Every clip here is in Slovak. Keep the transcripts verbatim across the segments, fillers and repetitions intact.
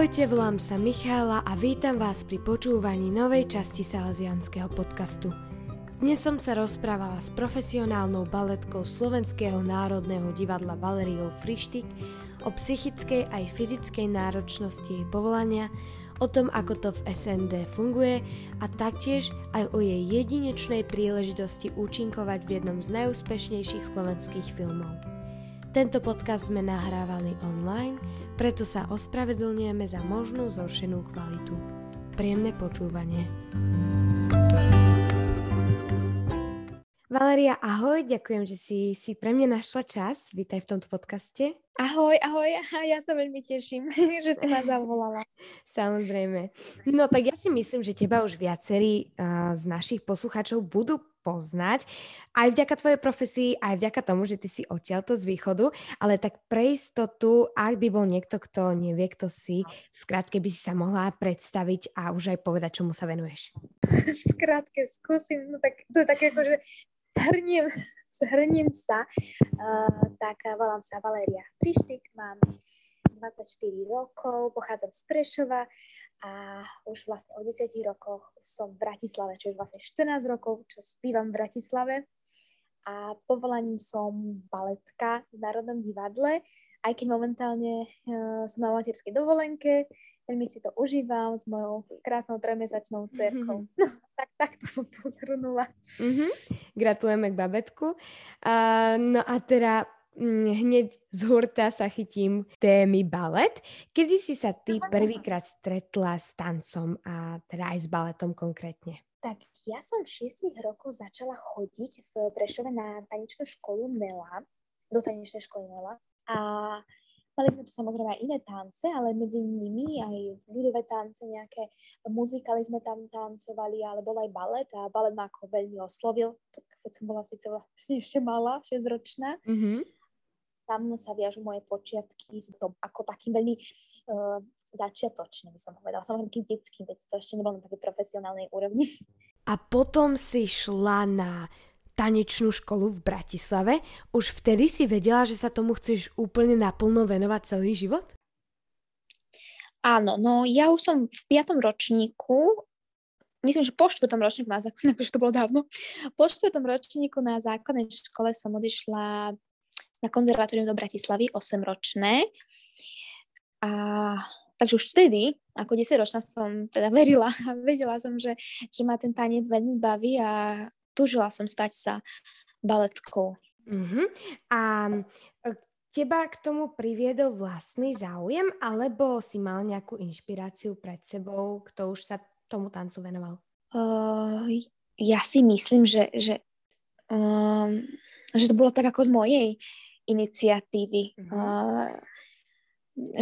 Ahojte, volám sa Michaela a vítam vás pri počúvaní novej časti salesiánskeho podcastu. Dnes som sa rozprávala s profesionálnou baletkou Slovenského národného divadla Valériou Frištik o psychickej aj fyzickej náročnosti jej povolania, o tom, ako to v es en dé funguje a taktiež aj o jej jedinečnej príležitosti účinkovať v jednom z najúspešnejších slovenských filmov. Tento podcast sme nahrávali online, preto sa ospravedlňujeme za možnú zhoršenú kvalitu. Príjemné počúvanie. Valéria, ahoj, ďakujem, že si, si pre mňa našla čas. Vítaj v tomto podcaste. Ahoj, ahoj, aha, ja sa veľmi teším, že si ma zavolala. Samozrejme. No tak ja si myslím, že teba už viacerí uh, z našich poslucháčov budú poznať, aj vďaka tvojej profesii, aj vďaka tomu, že ty si odtiaľto z východu, ale tak pre istotu, ak by bol niekto, kto nevie, kto si, v skratke by si sa mohla predstaviť a už aj povedať, čomu sa venuješ. V skratke skúsim, no tak to je také ako, že hrniem, hrniem sa, uh, tak volám sa Valéria Prištyk, mám dvadsaťštyri rokov, pochádzam z Prešova a už vlastne o desiatich rokoch som v Bratislave, čo je vlastne štrnásť rokov, čo bývam v Bratislave. A povolaním som baletka v Národnom divadle, aj keď momentálne uh, som na materskej dovolenke, veľmi si to užívam s mojou krásnou trojmesačnou dcérkou. Mm-hmm. No, tak, tak to som to zhrnula. Mm-hmm. Gratulujeme k babetku. Uh, no a teda hneď z hurta sa chytím témy balet. Kedy si sa ty prvýkrát stretla s tancom a teda aj s baletom konkrétne? Tak ja som v šiestich rokoch začala chodiť v Prešove na tanečnú školu Nela, do tanečnej školy Nela. A mali sme tu samozrejme aj iné tance, ale medzi nimi aj ľudové tance, nejaké muzikály sme tam tancovali, ale bol aj balet a balet ma ako veľmi oslovil. Tak keď som bola síce ešte malá, šesťročná, mm-hmm. Tam sa viažú moje počiatky s tom, ako takým veľmi uh, začiatočným, by som povedala. Samozrejme takým detským, veď to ešte nebolo na takej profesionálnej úrovni. A potom si šla na tanečnú školu v Bratislave. Už vtedy si vedela, že sa tomu chceš úplne naplno venovať celý život? Áno, no ja už som v piatom ročníku, myslím, že po štvrtom ročníku na základnej, akože to bolo dávno, po štvrtom ročníku na základnej škole som odišla na konzervatórium do Bratislavy, osemročné. A takže už vtedy, ako desaťročná som teda verila a vedela som, že, že ma ten tanec veľmi baví a túžila som stať sa baletkou. Uh-huh. A teba k tomu priviedol vlastný záujem, alebo si mal nejakú inšpiráciu pred sebou, kto už sa tomu tancu venoval? Uh, ja si myslím, že, že, um, že to bolo tak ako z mojej iniciatívy. Mm-hmm. Uh,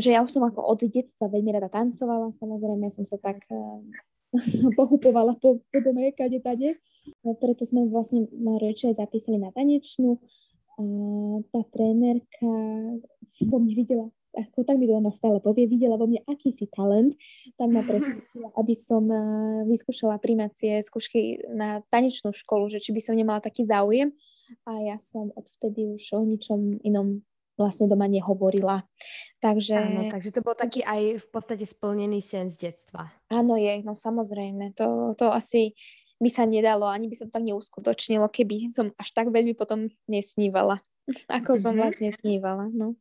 že ja už som ako od detstva veľmi rada tancovala, samozrejme som sa tak uh, pohupovala po, po dome, kade tade. Uh, preto sme vlastne ma rodičia zapísali na tanečnú. Uh, tá trénerka vo mne videla, ako tak mi to ona stále povie, videla vo mne akýsi talent, tak ma presvedčila, aby som uh, vyskúšala prijímacie skúšky na tanečnú školu, že či by som nemala taký záujem. A ja som odvtedy už o ničom inom vlastne doma nehovorila. Takže... Áno, takže to bol taký aj v podstate splnený sen z detstva. Áno je, no samozrejme. To, to asi by sa nedalo, ani by sa to tak neuskutočnilo, keby som až tak veľmi potom nesnívala. Ako som mm-hmm. vlastne snívala, no.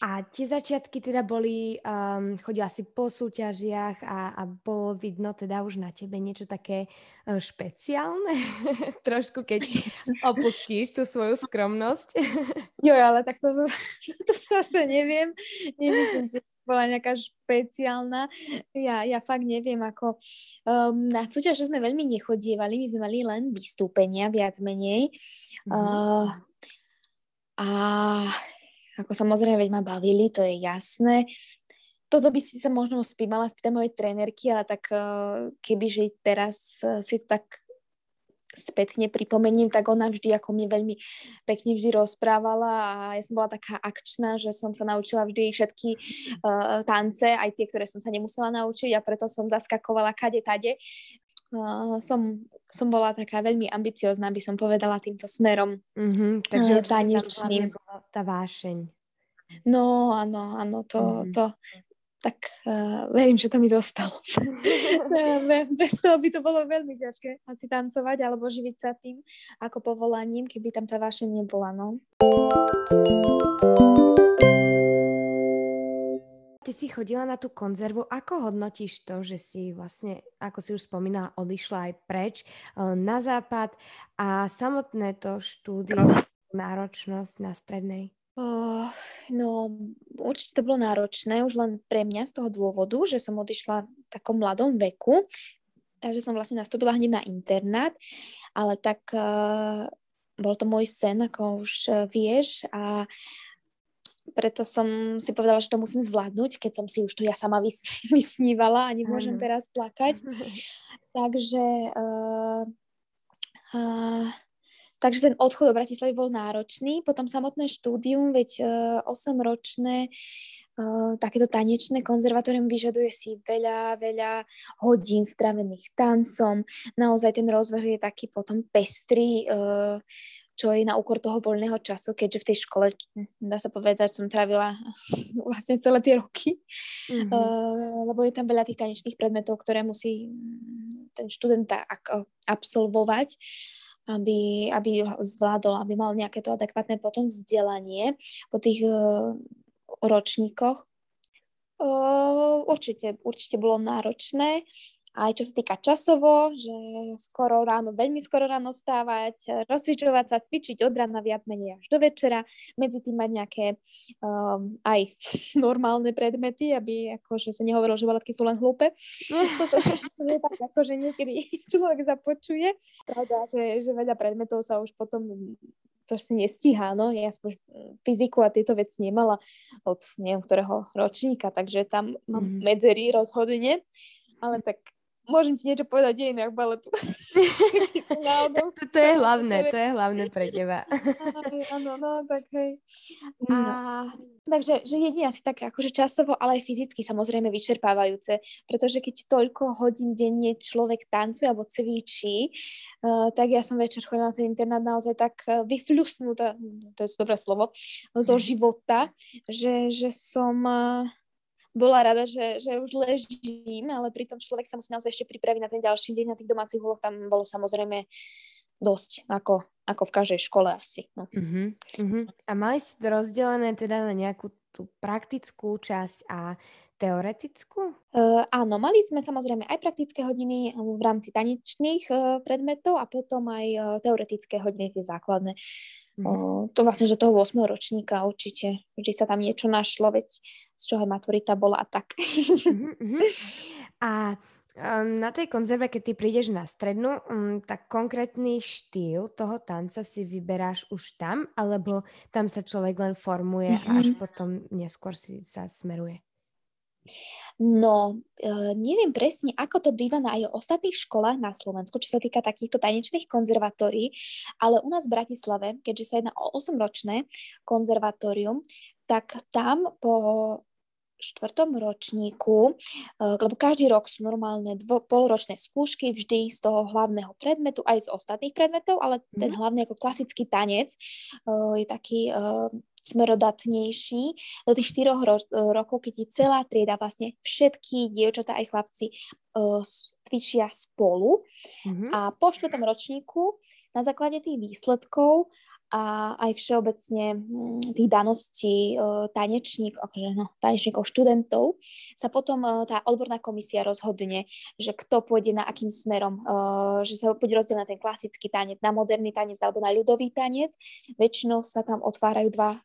A tie začiatky teda boli, um, chodila si po súťažiach a, a bolo vidno teda už na tebe niečo také špeciálne? Trošku, keď opustíš tú svoju skromnosť. Jo, ale tak to, to, to zase neviem. Nemyslím si, že bola nejaká špeciálna. Ja, ja fakt neviem, ako um, na súťaže sme veľmi nechodievali, my sme mali len vystúpenia, viac menej. Mm. Uh, a... Ako samozrejme, veď ma bavili, to je jasné. Toto by si sa možno spýmala spýtať mojej trénerky, ale tak kebyže teraz si to tak spätne pripomením, tak ona vždy ako mne veľmi pekne vždy rozprávala a ja som bola taká akčná, že som sa naučila vždy všetky uh, tance, aj tie, ktoré som sa nemusela naučiť a preto som zaskakovala kade tade. Uh, som, som bola taká veľmi ambiciozná, by som povedala, týmto smerom. Mm-hmm, takže uh, tanečným. Tá vášeň. No, áno, áno, to, mm. to tak uh, verím, že to mi zostalo. Bez toho by to bolo veľmi ťažké asi tancovať alebo živiť sa tým ako povolaním, keby tam tá vášeň nebola. No. Ty si chodila na tú konzervu. Ako hodnotíš to, že si vlastne, ako si už spomínala, odišla aj preč na západ a samotné to štúdium, náročnosť na strednej? Uh, no, určite to bolo náročné, už len pre mňa z toho dôvodu, že som odišla v takom mladom veku, takže som vlastne nastúpila hneď na internát, ale tak uh, bol to môj sen, ako už uh, vieš, a preto som si povedala, že to musím zvládnuť, keď som si už to ja sama vys- vysnívala a nemôžem mm. teraz plakať. takže... Uh, uh, Takže ten odchod do Bratislavy bol náročný. Potom samotné štúdium, veď osemročné takéto tanečné konzervatórium vyžaduje si veľa, veľa hodín strávených tancom. Naozaj ten rozvrh je taký potom pestrý, čo je na úkor toho voľného času, keďže v tej škole, dá sa povedať, som trávila vlastne celé tie roky, mm-hmm. lebo je tam veľa tých tanečných predmetov, ktoré musí ten študent absolvovať, aby, aby zvládol, aby mal nejaké to adekvátne potom vzdelanie po tých uh, ročníkoch. Uh, určite, určite bolo náročné. Aj čo sa týka časovo, že skoro ráno, veľmi skoro ráno vstávať, rozcvičovať sa, cvičiť od rána viac menej až do večera, medzi tým mať nejaké um, aj normálne predmety, aby akože sa nehovorilo, že baletky sú len hlúpe. To sa tak akože niekedy človek započuje. Pravda, že, že veľa predmetov sa už potom proste nestíha, no, ja aspoň fyziku a tieto veci nemala od neviem ktorého ročníka, takže tam mám mm. medzery rozhodne, ale tak môžem ti niečo povedať o dejinách baletu. Náhodou, to, to je hlavné, to je hlavné pre teba. Áno, no, tak hej. A, takže že jedine asi tak akože časovo, ale aj fyzicky samozrejme vyčerpávajúce, pretože keď toľko hodín denne človek tancuje alebo cvičí, uh, tak ja som večer chodila na ten internát naozaj tak vyfľusnutá, to je dobré slovo, zo života, že, že som... Uh, bola rada, že, že už ležím, ale pritom človek sa musí naozaj ešte pripraviť na ten ďalší deň, na tých domácich úloh tam bolo samozrejme dosť, ako, ako v každej škole asi. No. Uh-huh, uh-huh. A mali ste to rozdelené teda na nejakú tú praktickú časť a teoretickú? Uh, áno, mali sme samozrejme aj praktické hodiny v rámci tanečných uh, predmetov a potom aj uh, teoretické hodiny, tie základné. Uh-huh. O, to vlastne, že toho ôsmeho ročníka určite, že sa tam niečo našlo, veď z čoho maturita bola a tak. Uh-huh. A um, na tej konzerve, keď ty prídeš na strednú, um, tak konkrétny štýl toho tanca si vyberáš už tam, alebo tam sa človek len formuje uh-huh. a až potom neskôr si sa smeruje? No, e, neviem presne, ako to býva na aj ostatných školách na Slovensku, čo sa týka takýchto tanečných konzervatórií, ale u nás v Bratislave, keďže sa jedná o osemročné konzervatórium, tak tam po štvrtom ročníku, lebo každý rok sú normálne dvo, polročné skúšky vždy z toho hlavného predmetu, aj z ostatných predmetov, ale ten hlavný ako klasický tanec je taký smerodatnejší do tých štyroch ro- rokov, keď je celá trieda, vlastne všetky dievčatá aj chlapci cvičia spolu mm-hmm. a po štvrtom ročníku na základe tých výsledkov a aj všeobecne tých daností tanečník, akože, no, tanečníkov, študentov, sa potom tá odborná komisia rozhodne, že kto pôjde na akým smerom, že sa pôjde rozdeliť na ten klasický tanec, na moderný tanec alebo na ľudový tanec. Väčšinou sa tam otvárajú dva,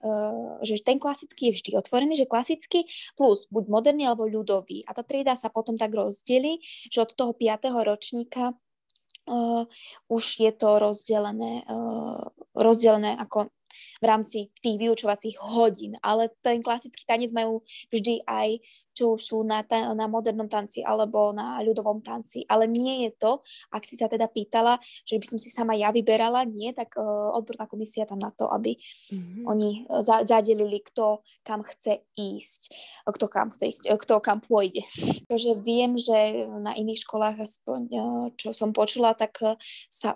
že ten klasický je vždy otvorený, že klasický plus buď moderný alebo ľudový. A tá trieda sa potom tak rozdelí, že od toho piateho ročníka Uh, už je to rozdelené, uh, rozdelené ako v rámci tých vyučovacích hodín, ale ten klasický tanec majú vždy aj, čo už sú na, ta- na modernom tanci alebo na ľudovom tanci, ale nie je to, ak si sa teda pýtala, že by som si sama ja vyberala, nie, tak uh, odborná komisia tam na to, aby mm-hmm. oni za- zadelili, kto kam chce ísť, kto kam chce ísť, kto kam pôjde. Takže viem, že na iných školách, aspoň čo som počula, tak sa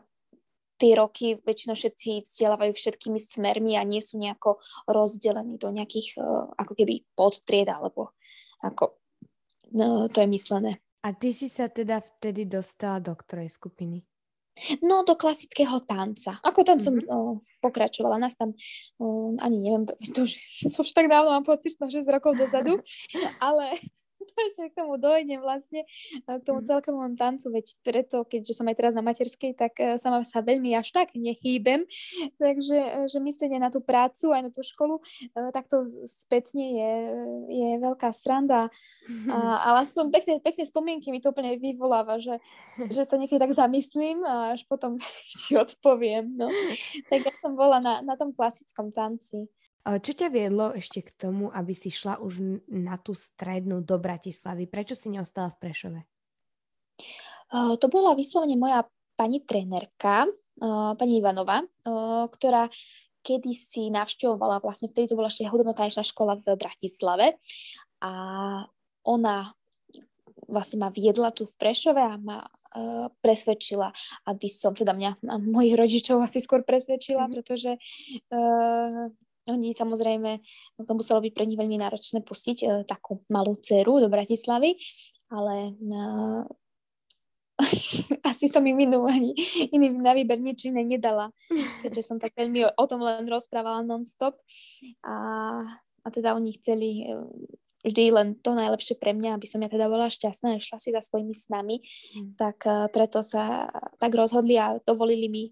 tie roky väčšinou všetci vzdelávajú všetkými smermi a nie sú nejako rozdelení do nejakých ako keby podtried alebo ako no, to je myslené. A ty si sa teda vtedy dostala do ktorej skupiny? No, do klasického tanca. Ako tam som mm-hmm. o, pokračovala. Nás tam, o, ani neviem, to už, to už tak dávno, mám pocit, na šesť rokov dozadu, ale to ešte k tomu dojdem vlastne, k tomu celkovému tancu, veď preto, keďže som aj teraz na materskej, tak sama sa veľmi až tak nehýbem, takže že myslenie na tú prácu, aj na tú školu, takto spätne je, je veľká sranda, mm-hmm. a, ale aspoň pekné, pekné spomienky mi to úplne vyvoláva, že, že sa niekedy tak zamyslím a až potom ti odpoviem, no. Tak ja som bola na, na tom klasickom tanci. Čo ťa viedlo ešte k tomu, aby si šla už na tú strednú do Bratislavy? Prečo si neostala v Prešove? To bola vyslovene moja pani trénerka, pani Ivanová, ktorá kedysi navštevovala, vlastne vtedy to bola ešte hudobno-tanečná škola v Bratislave, a ona vlastne ma viedla tu v Prešove a ma uh, presvedčila, aby som, teda mňa a mojich rodičov asi skôr presvedčila, mm-hmm. pretože uh, oni samozrejme, to muselo byť pre nich veľmi náročné pustiť e, takú malú dceru do Bratislavy, ale na... asi som im inú ani iný na výber nič iné nedala, keďže som tak veľmi o tom len rozprávala non-stop, a, a teda oni chceli e, vždy len to najlepšie pre mňa, aby som ja teda bola šťastná a išla si za svojimi snami, mm. tak e, preto sa tak rozhodli a dovolili mi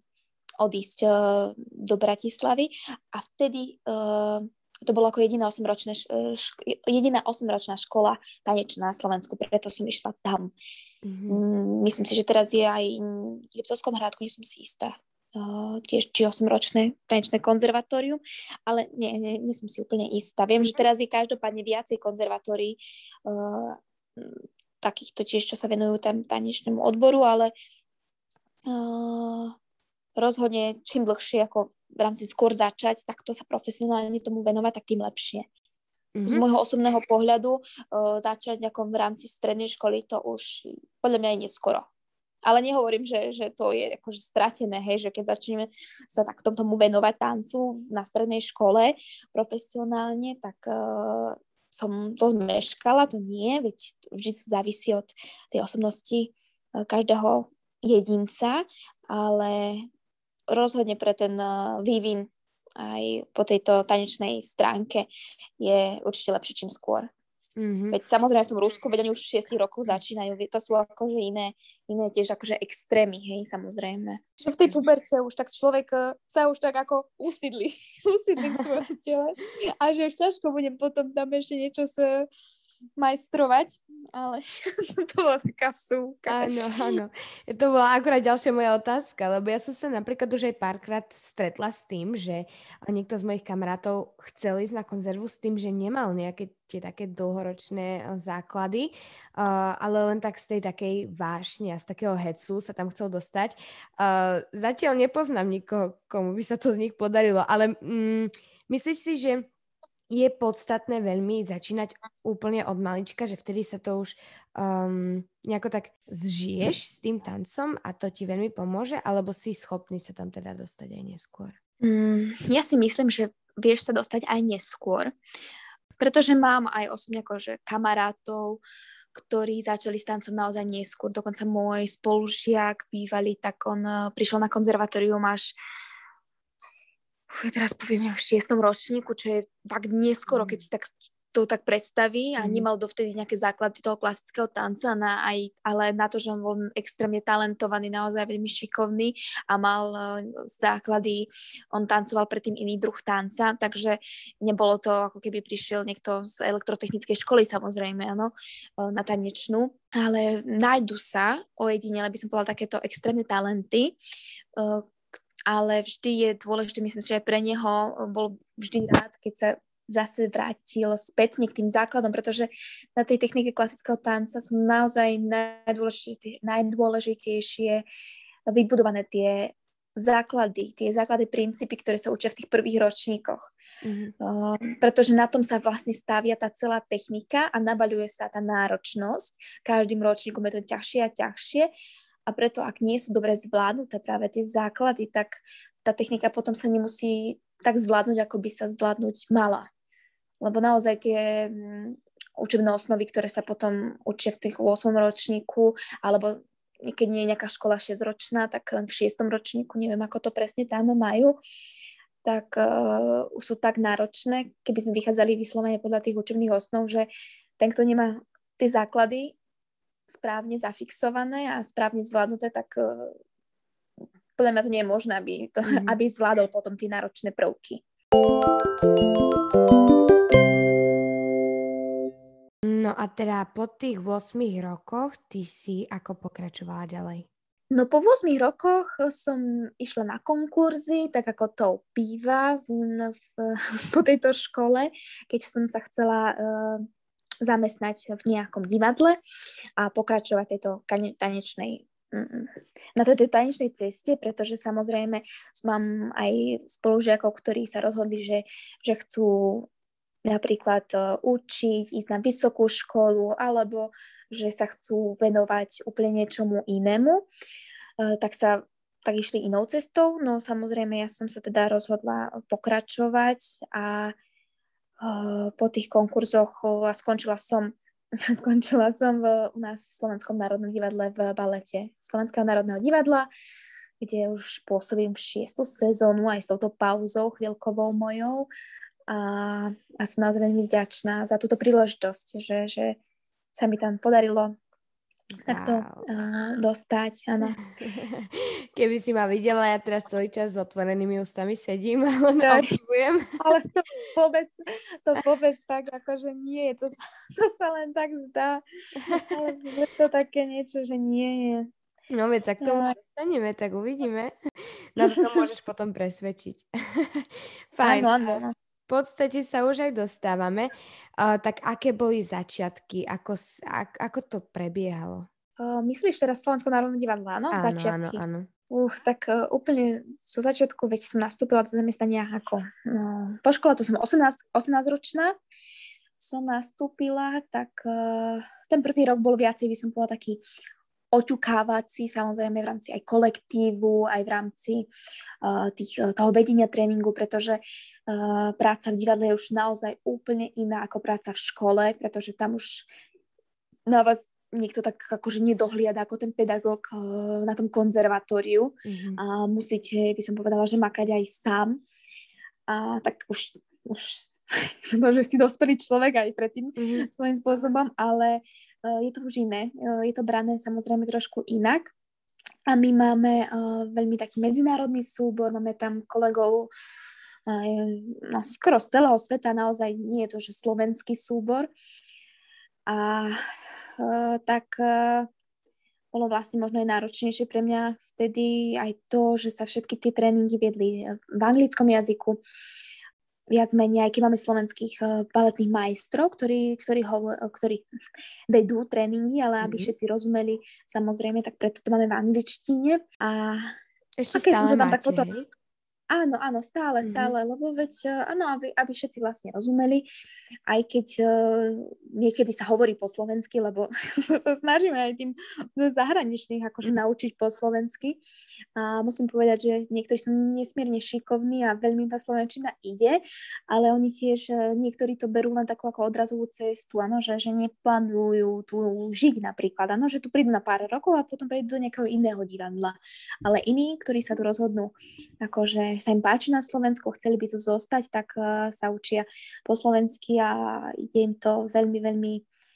odísť uh, do Bratislavy, a vtedy uh, to bolo ako jediná osemročná, šk- jediná osemročná škola tanečná na Slovensku, preto som išla tam. Mm-hmm. Mm, myslím si, že teraz je aj v Liptovskom Hrádku, nie som si istá, uh, tiež či osemročné tanečné konzervatórium, ale nie, nie, nie som si úplne istá. Viem, že teraz je každopádne viacej konzervatórií uh, takýchto tiež, čo sa venujú tam tanečnému odboru, ale uh, rozhodne čím dlhšie ako v rámci skôr začať, takto sa profesionálne tomu venovať, tak tým lepšie. Mm-hmm. Z môjho osobného pohľadu uh, začať ako v rámci strednej školy, to už podľa mňa je neskoro. Ale nehovorím, že, že to je akože stratené, hej, že keď začneme sa takto tomu venovať tancu na strednej škole profesionálne, tak uh, som to zmeškala, to nie, veď vždy závisí od tej osobnosti uh, každého jedinca, ale rozhodne pre ten vývin aj po tejto tanečnej stránke je určite lepšie čím skôr. Mm-hmm. Veď samozrejme v tom Rusku, veď oni už v šiestich rokoch začínajú, to sú akože iné, iné tiež akože extrémy, hej, samozrejme. Čiže v tej puberte už tak človek sa už tak ako usídli, usídli v svojom tele, a že už ťažko budem potom tam ešte niečo sa majstrovať, ale to bola taká vsúka. Áno, áno. To bola akurát ďalšia moja otázka, lebo ja som sa napríklad už aj párkrát stretla s tým, že niekto z mojich kamarátov chcel ísť na konzervu s tým, že nemal nejaké tie také dlhoročné základy, uh, ale len tak z tej takej vášne a z takého hecu sa tam chcel dostať. Uh, zatiaľ nepoznám nikoho, komu by sa to z nich podarilo, ale mm, myslíš si, že je podstatné veľmi začínať úplne od malička, že vtedy sa to už um, nejako tak zžiješ s tým tancom a to ti veľmi pomôže, alebo si schopný sa tam teda dostať aj neskôr? Mm, ja si myslím, že vieš sa dostať aj neskôr, pretože mám aj osobne akože kamarátov, ktorí začali s tancom naozaj neskôr. Dokonca môj spolužiak bývalý, tak on prišiel na konzervatórium až Uf, teraz poviem, v šiestom ročníku, čo je fakt neskoro, keď si tak, to tak predstaví, a nemal dovtedy nejaké základy toho klasického tanca, na aj, ale na to, že on bol extrémne talentovaný, naozaj veľmi šikovný a mal základy, on tancoval predtým iný druh tanca, takže nebolo to, ako keby prišiel niekto z elektrotechnickej školy, samozrejme, áno, na tanečnú. Ale nájdu sa ojedinele, by som povedala, takéto extrémne talenty, ale vždy je dôležité, myslím si, že aj pre neho bol vždy rád, keď sa zase vrátil spätne k tým základom, pretože na tej technike klasického tanca sú naozaj najdôležitejšie, najdôležitejšie vybudované tie základy, tie základy, princípy, ktoré sa učia v tých prvých ročníkoch. Mm-hmm. Uh, pretože na tom sa vlastne stavia tá celá technika a nabaľuje sa tá náročnosť. Každým ročníkom je to ťažšie a ťažšie. A preto, ak nie sú dobre zvládnuté práve tie základy, tak tá technika potom sa nemusí tak zvládnuť, ako by sa zvládnuť mala. Lebo naozaj tie učebné osnovy, ktoré sa potom učia v tých ôsmom ročníku, alebo keď nie je nejaká škola šesťročná, tak len v šiestom ročníku, neviem, ako to presne tam majú, tak uh, sú tak náročné, keby sme vychádzali vyslovene podľa tých učebných osnov, že ten, kto nemá tie základy správne zafixované a správne zvládnuté, tak uh, podľa mňa to nie je možné, aby, to, mm-hmm. aby zvládol potom tie náročné prvky. No a teda po tých ôsmich rokoch ty si ako pokračovala ďalej? No po ôsmich rokoch som išla na konkurzy, tak ako to býva v, v, po tejto škole, keď som sa chcela e, zamestnať v nejakom divadle a pokračovať tejto tanečnej na tejto tanečnej ceste, pretože samozrejme mám aj spolužiakov, ktorí sa rozhodli, že, že chcú napríklad učiť, ísť na vysokú školu, alebo že sa chcú venovať úplne niečomu inému, tak sa tak išli inou cestou. No samozrejme, ja som sa teda rozhodla pokračovať a po tých konkurzoch a skončila som, skončila som v, u nás v Slovenskom národnom divadle v balete Slovenského národného divadla, kde už pôsobím šiestu sezónu aj s touto pauzou chvíľkovou mojou. A, a som naozaj veľmi vďačná za túto príležitosť, že, že sa mi tam podarilo takto wow. dostať. Áno. Keby si ma videla, ja teraz celý čas s otvorenými ústami sedím, ale neobdivujem. Ale to vôbec, to vôbec tak, akože nie je, to, to sa len tak zdá. Ale je to také niečo, že nie je. No veď sa k tomu dostaneme, tak uvidíme. Nás to môžeš potom presvedčiť. Fajn. Áno, áno. V podstate sa už aj dostávame. Uh, tak aké boli začiatky? Ako, ak, ako to prebiehalo? Uh, myslíš teraz Slovenské národné divadlo, áno? Áno, začiatky. Áno, áno. Uh, tak uh, úplne zo začiatku, veď som nastúpila do zamestnania ako uh, po škole, tu som osemnásťročná, som nastúpila, tak uh, ten prvý rok bol viacej, by som povedala, taký oťukávací, samozrejme v rámci aj kolektívu, aj v rámci uh, tých, toho vedenia tréningu, pretože uh, práca v divadle je už naozaj úplne iná ako práca v škole, pretože tam už na vás niekto tak akože nedohliada ako ten pedagóg uh, na tom konzervatóriu mm-hmm. a musíte, by som povedala, že makať aj sám. A tak už, už že si dospelý človek aj predtým mm-hmm. svojím spôsobom, ale je to už iné, je to brané samozrejme trošku inak a my máme uh, veľmi taký medzinárodný súbor, máme tam kolegov uh, no, skoro z celého sveta, naozaj nie je to, že slovenský súbor a uh, tak uh, bolo vlastne možno aj náročnejšie pre mňa vtedy aj to, že sa všetky tie tréningy viedli v anglickom jazyku, viac menej, aj keď máme slovenských uh, baletných majstrov, ktorí, ktorí, hovo- ktorí vedú tréningy, ale aby mm-hmm. všetci rozumeli, samozrejme, tak preto to máme v angličtine. A, ešte a keď som sa tam tak potom... Áno, áno, stále, stále, mm-hmm. lebo veď, áno, aby, aby všetci vlastne rozumeli, aj keď uh, niekedy sa hovorí po slovensky, lebo sa snažíme aj tým zahraničných akože mm-hmm. naučiť po slovensky. A musím povedať, že niektorí sú nesmierne šikovní a veľmi tá slovenčina ide, ale oni tiež, niektorí to berú len takú ako odrazovú cestu, áno, že, že neplánujú tu žiť napríklad, áno, že tu prídu na pár rokov a potom prídu do nejakého iného divadla. Ale iní, ktorí sa tu rozhodnú akože sa im páči na Slovensku, chceli by tu zostať, tak uh, sa učia po slovensky a ide im to veľmi, veľmi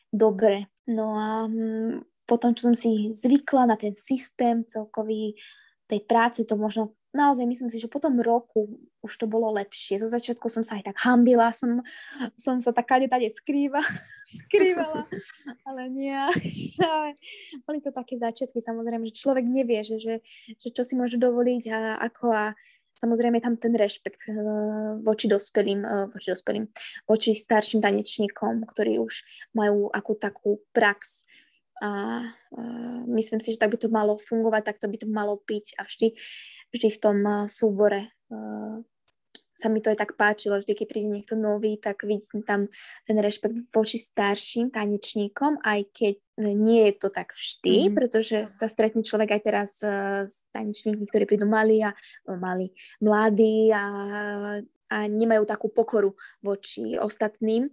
dobre. No a um, potom, čo som si zvykla na ten systém celkový tej práce, to možno naozaj myslím si, že po tom roku už to bolo lepšie. Zo začiatku som sa aj tak hambila, som, som sa taká detade skrýva, skrývala, ale nie. Ale boli to také začiatky, samozrejme, že človek nevie, že, že, že čo si môže dovoliť a ako a samozrejme tam ten rešpekt voči dospelým, voči dospelým, voči starším tanečníkom, ktorí už majú akú takú prax. A myslím si, že tak by to malo fungovať, tak to by to malo byť a vždy, vždy v tom súbore sa mi to aj tak páčilo. Vždy, keď príde niekto nový, tak vidím tam ten rešpekt voči starším tanečníkom, aj keď nie je to tak vždy, mm-hmm. pretože sa stretne človek aj teraz s tanečníkmi, ktorí prídu mali a mali mladí a, a nemajú takú pokoru voči ostatným.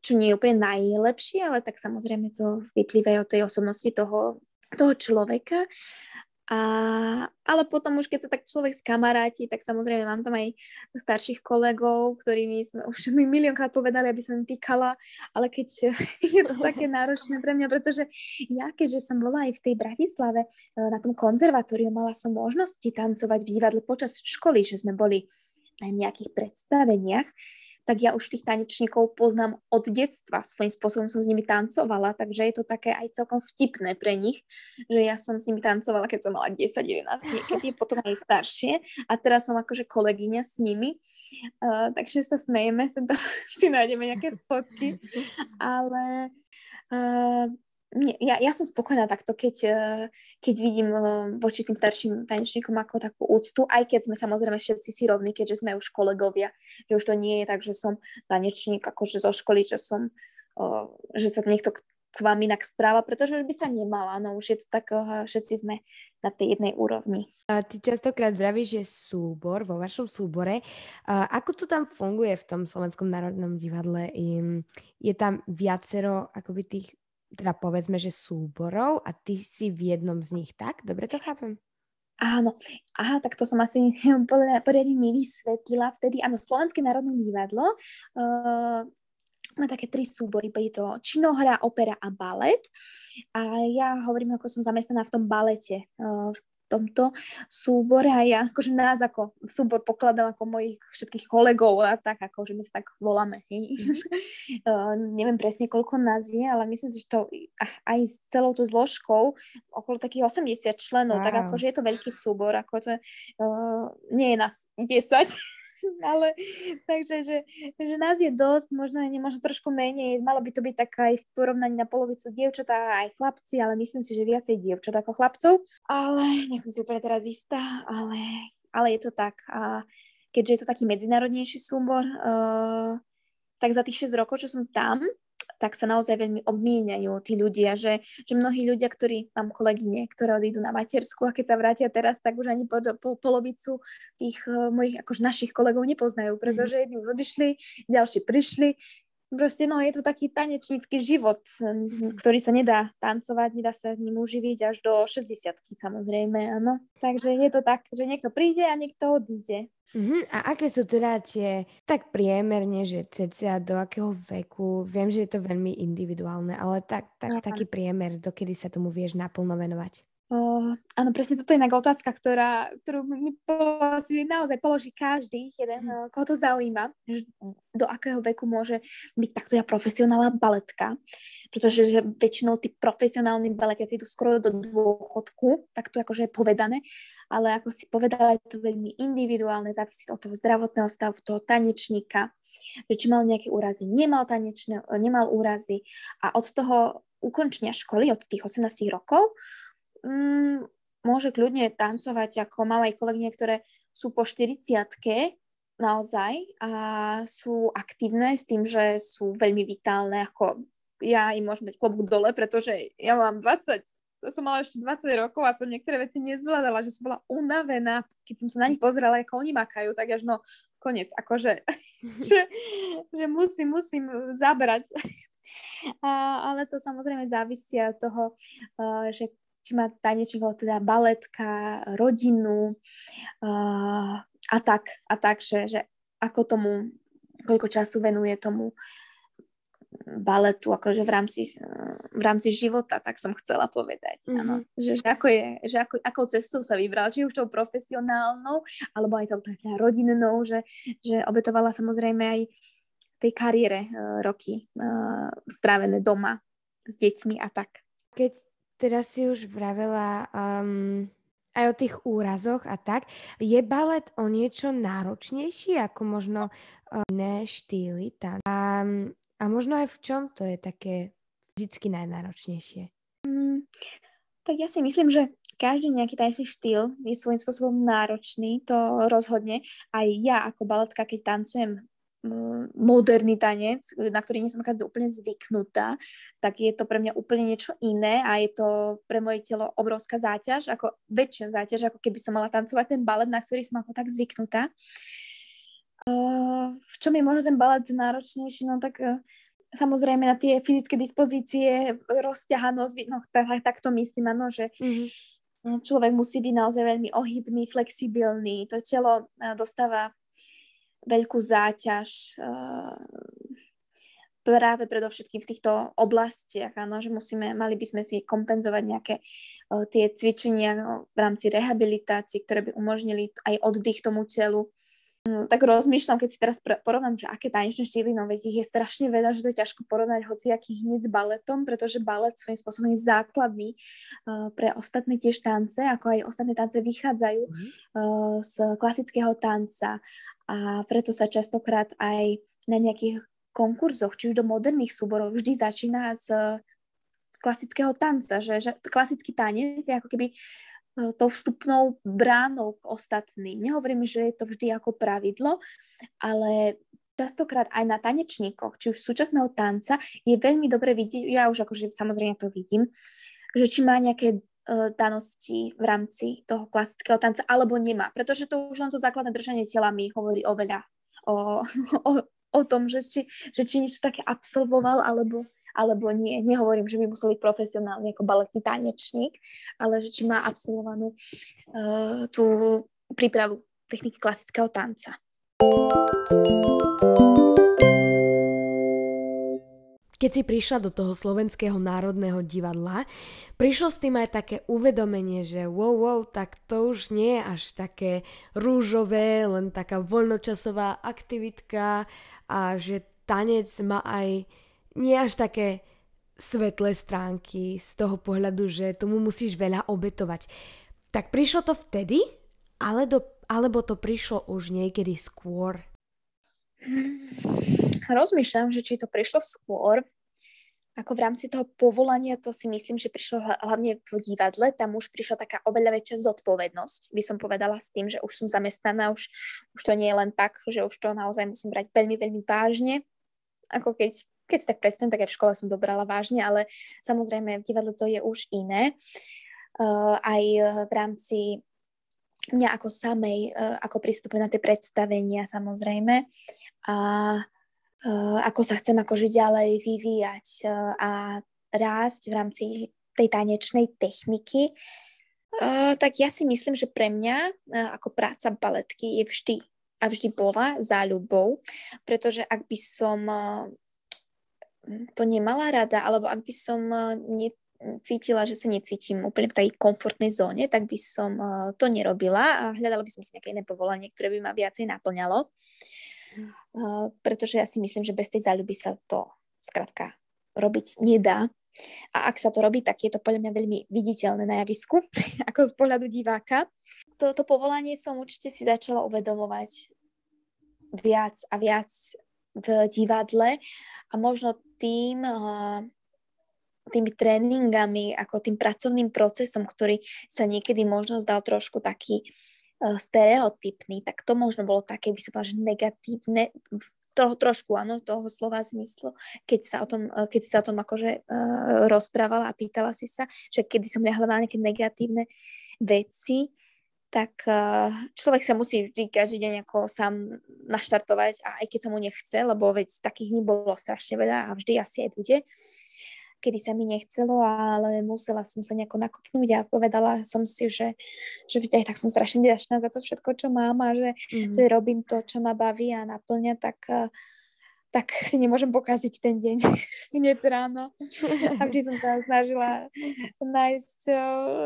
čo nie je úplne najlepšie, ale tak samozrejme to vyplýva aj od tej osobnosti toho, toho človeka. A, ale potom už, keď sa tak človek skamaráti, tak samozrejme mám tam aj starších kolegov, ktorými sme už mi miliónkrát povedali, aby som im týkala, ale keď je to také náročné pre mňa, pretože ja, keďže som bola aj v tej Bratislave na tom konzervatóriu, mala som možnosti tancovať v divadle počas školy, že sme boli na nejakých predstaveniach, tak ja už tých tanečníkov poznám od detstva. Svojím spôsobom som s nimi tancovala, takže je to také aj celkom vtipné pre nich, že ja som s nimi tancovala, keď som mala desať jedenásť, niekedy potom aj staršie a teraz som akože kolegyňa s nimi, uh, takže sa smejeme, sa to, si nájdeme nejaké fotky, ale uh, nie, ja, ja som spokojná takto, keď, uh, keď vidím uh, voči tým starším tanečníkom ako takú úctu, aj keď sme samozrejme všetci si rovní, keďže sme už kolegovia, že už to nie je tak, že som tanečník akože zo školy, že som, uh, že sa niekto k, k vám inak správa, pretože by sa nemala, no už je to tak, uh, všetci sme na tej jednej úrovni. A ty častokrát vravíš, že súbor, vo vašom súbore, uh, ako to tam funguje v tom Slovenskom národnom divadle? Je, je tam viacero akoby tých teda povedzme, že súborov a ty si v jednom z nich, tak? Dobre to chápem? Áno. Aha, tak to som asi poriadne nevysvetlila vtedy. Áno, Slovenské národné divadlo uh, má také tri súbory. Je to činohra, opera a balet. A ja hovorím, ako som zamestnaná v tom balete, uh, v tomto súbore a ja akože nás ako súbor pokladám ako mojich všetkých kolegov a tak akože my sa tak voláme. uh, neviem presne, koľko nás je, ale myslím si, že to aj s celou tú zložkou okolo takých osemdesiat členov, wow. Tak akože je to veľký súbor, ako to uh, nie je nás desať, ale takže, že, že nás je dosť, možno, možno trošku menej, malo by to byť tak aj v porovnaní na polovicu dievčatá a aj chlapci, ale myslím si, že viacej dievčat ako chlapcov, ale nie som si úplne teraz istá, ale, ale je to tak. A keďže je to taký medzinárodnejší súbor, uh, tak za tých šesť rokov, čo som tam, tak sa naozaj veľmi obmieňajú tí ľudia, že, že mnohí ľudia, ktorí, mám kolegyne, ktoré odídu na matersku a keď sa vrátia teraz, tak už ani po, po, polovicu tých uh, mojich, akož našich kolegov nepoznajú, pretože jedni už odišli, ďalší prišli. Proste, no, je to taký tanečnícky život, ktorý sa nedá tancovať, nedá sa ním uživiť až do šesťdesiatky, samozrejme, áno. Takže je to tak, že niekto príde a niekto odíde. Uh-huh. A aké sú teda tie, tak priemerne, že ceca do akého veku, viem, že je to veľmi individuálne, ale tak, tak, taký priemer, dokedy sa tomu vieš naplno venovať? Uh, áno, presne, toto je inak otázka, ktorá, ktorú mi naozaj položí každý, jeden, uh, koho to zaujíma, do akého veku môže byť takto ja profesionálna baletka, pretože že väčšinou tí profesionálni baletiaci idú skoro do dôchodku, tak to akože je povedané, ale ako si povedala, je to veľmi individuálne, závisí od toho zdravotného stavu, toho tanečníka, že či mal nejaké úrazy, nemal tanečné, nemal úrazy a od toho ukončenia školy, od tých osemnástich rokov, Mm, môže kľudne tancovať, ako mám aj kolegyne, ktoré sú po štyridsiatke naozaj a sú aktívne s tým, že sú veľmi vitálne, ako ja im môžem dať klobúk dole, pretože ja mám dvadsať, som mala ešte dvadsať rokov a som niektoré veci nezvládala, že som bola unavená, keď som sa na nich pozerala, ako oni makajú, tak až no koniec, akože že, že musím, musím zabrať. A, ale to samozrejme závisí od toho, že či má tanečník, teda baletka, rodinu uh, a tak, a tak že, že ako tomu, koľko času venuje tomu baletu, akože v rámci, uh, v rámci života, tak som chcela povedať. Mm-hmm. Ano, že, že ako je, že ako, akou cestou sa vybral, či už tou profesionálnou, alebo aj tou teda rodinnou, že, že obetovala samozrejme aj tej kariére uh, roky uh, strávené doma s deťmi a tak. Keď teraz si už vravela um, aj o tých úrazoch a tak. Je balet o niečo náročnejší ako možno um, iné štýly? Tá, a, a možno aj v čom to je také vždycky najnáročnejšie? Mm, tak ja si myslím, že každý nejaký tanečný štýl je svojím spôsobom náročný, to rozhodne. Aj ja ako baletka, keď tancujem moderný tanec, na ktorý nie som úplne zvyknutá, tak je to pre mňa úplne niečo iné a je to pre moje telo obrovská záťaž, ako väčšia záťaž, ako keby som mala tancovať ten balet, na ktorý som ako tak zvyknutá. V čom je možno ten balet náročnejší? No tak samozrejme na tie fyzické dispozície, rozťahanosť, no tak, tak to myslím, ano, že mm-hmm. človek musí byť naozaj veľmi ohybný, flexibilný, to telo dostáva veľkú záťaž uh, práve predovšetkým v týchto oblastiach, ano, že musíme, mali by sme si kompenzovať nejaké uh, tie cvičenia uh, v rámci rehabilitácie, ktoré by umožnili aj oddych tomu telu. Tak rozmýšľam, keď si teraz porovnám, že aké tanečné štýly, no veď ich je strašne veľa, že to je ťažko porovnať hociaký hneď s baletom, pretože balet svojím spôsobom je základný uh, pre ostatné tiež tance, ako aj ostatné tance vychádzajú mm. uh, z klasického tanca a preto sa častokrát aj na nejakých konkurzoch, či už do moderných súborov, vždy začína z uh, klasického tanca, že, že klasický tanec je ako keby tou vstupnou bránou k ostatným. Nehovorím, že je to vždy ako pravidlo, ale častokrát aj na tanečníkoch, či už súčasného tanca, je veľmi dobre vidieť, ja už akože samozrejme to vidím, že či má nejaké uh, danosti v rámci toho klasického tanca, alebo nemá. Pretože to už len to základné držanie tela mi hovorí oveľa o, o, o tom, že či, že či niečo také absolvoval, alebo alebo nie, nehovorím, že by musel byť profesionálny ako baletný tanečník, ale že či má absolvovanú uh, tú prípravu techniky klasického tanca. Keď si prišla do toho Slovenského národného divadla, prišlo s tým aj také uvedomenie, že wow, wow, tak to už nie je až také rúžové, len taká voľnočasová aktivitka a že tanec má aj nie až také svetlé stránky z toho pohľadu, že tomu musíš veľa obetovať. Tak prišlo to vtedy, ale do, alebo to prišlo už niekedy skôr? Rozmýšľam, že či to prišlo skôr. Ako v rámci toho povolania, to si myslím, že prišlo hlavne v divadle, tam už prišla taká oveľa väčšia zodpovednosť, by som povedala, s tým, že už som zamestnaná, už, už to nie je len tak, že už to naozaj musím brať veľmi, veľmi vážne, ako keď keď si tak predstavím, tak aj v škole som dobrala vážne, ale samozrejme v divadle to je už iné. Uh, aj v rámci mňa ako samej, uh, ako pristupujem na tie predstavenia samozrejme a uh, ako sa chcem akože ďalej vyvíjať uh, a rásť v rámci tej tanečnej techniky, uh, tak ja si myslím, že pre mňa uh, ako práca baletky je vždy a vždy bola záľubou, pretože ak by som uh, to nemala rada, alebo ak by som necítila, že sa necítim úplne v tej komfortnej zóne, tak by som to nerobila a hľadala by som si nejaké iné povolanie, ktoré by ma viacej naplňalo. Mm. Pretože ja si myslím, že bez tej záľuby sa to skrátka robiť nedá. A ak sa to robí, tak je to podľa mňa veľmi viditeľné na javisku, ako z pohľadu diváka. Toto povolanie som určite si začala uvedomovať viac a viac v divadle a možno tým tými tréningami, ako tým pracovným procesom, ktorý sa niekedy možno zdal trošku taký stereotypný, tak to možno bolo také, by som povedala, že negatívne, toho trošku, áno, toho slova zmyslu, keď sa o tom, keď sa o tom akože uh, rozprávala a pýtala si sa, že kedy som hľadala nejaké negatívne veci, tak človek sa musí vždy každý deň ako sám naštartovať a aj keď sa mu nechce, lebo veď takých dní bolo strašne veľa a vždy asi aj bude, kedy sa mi nechcelo, ale musela som sa nejako nakopnúť a povedala som si, že, že vždy, tak som strašne vďačná za to všetko, čo mám a že mm-hmm. to robím to, čo ma baví a naplňa, tak, tak si nemôžem pokaziť ten deň hneď ráno. A vždy som sa snažila nájsť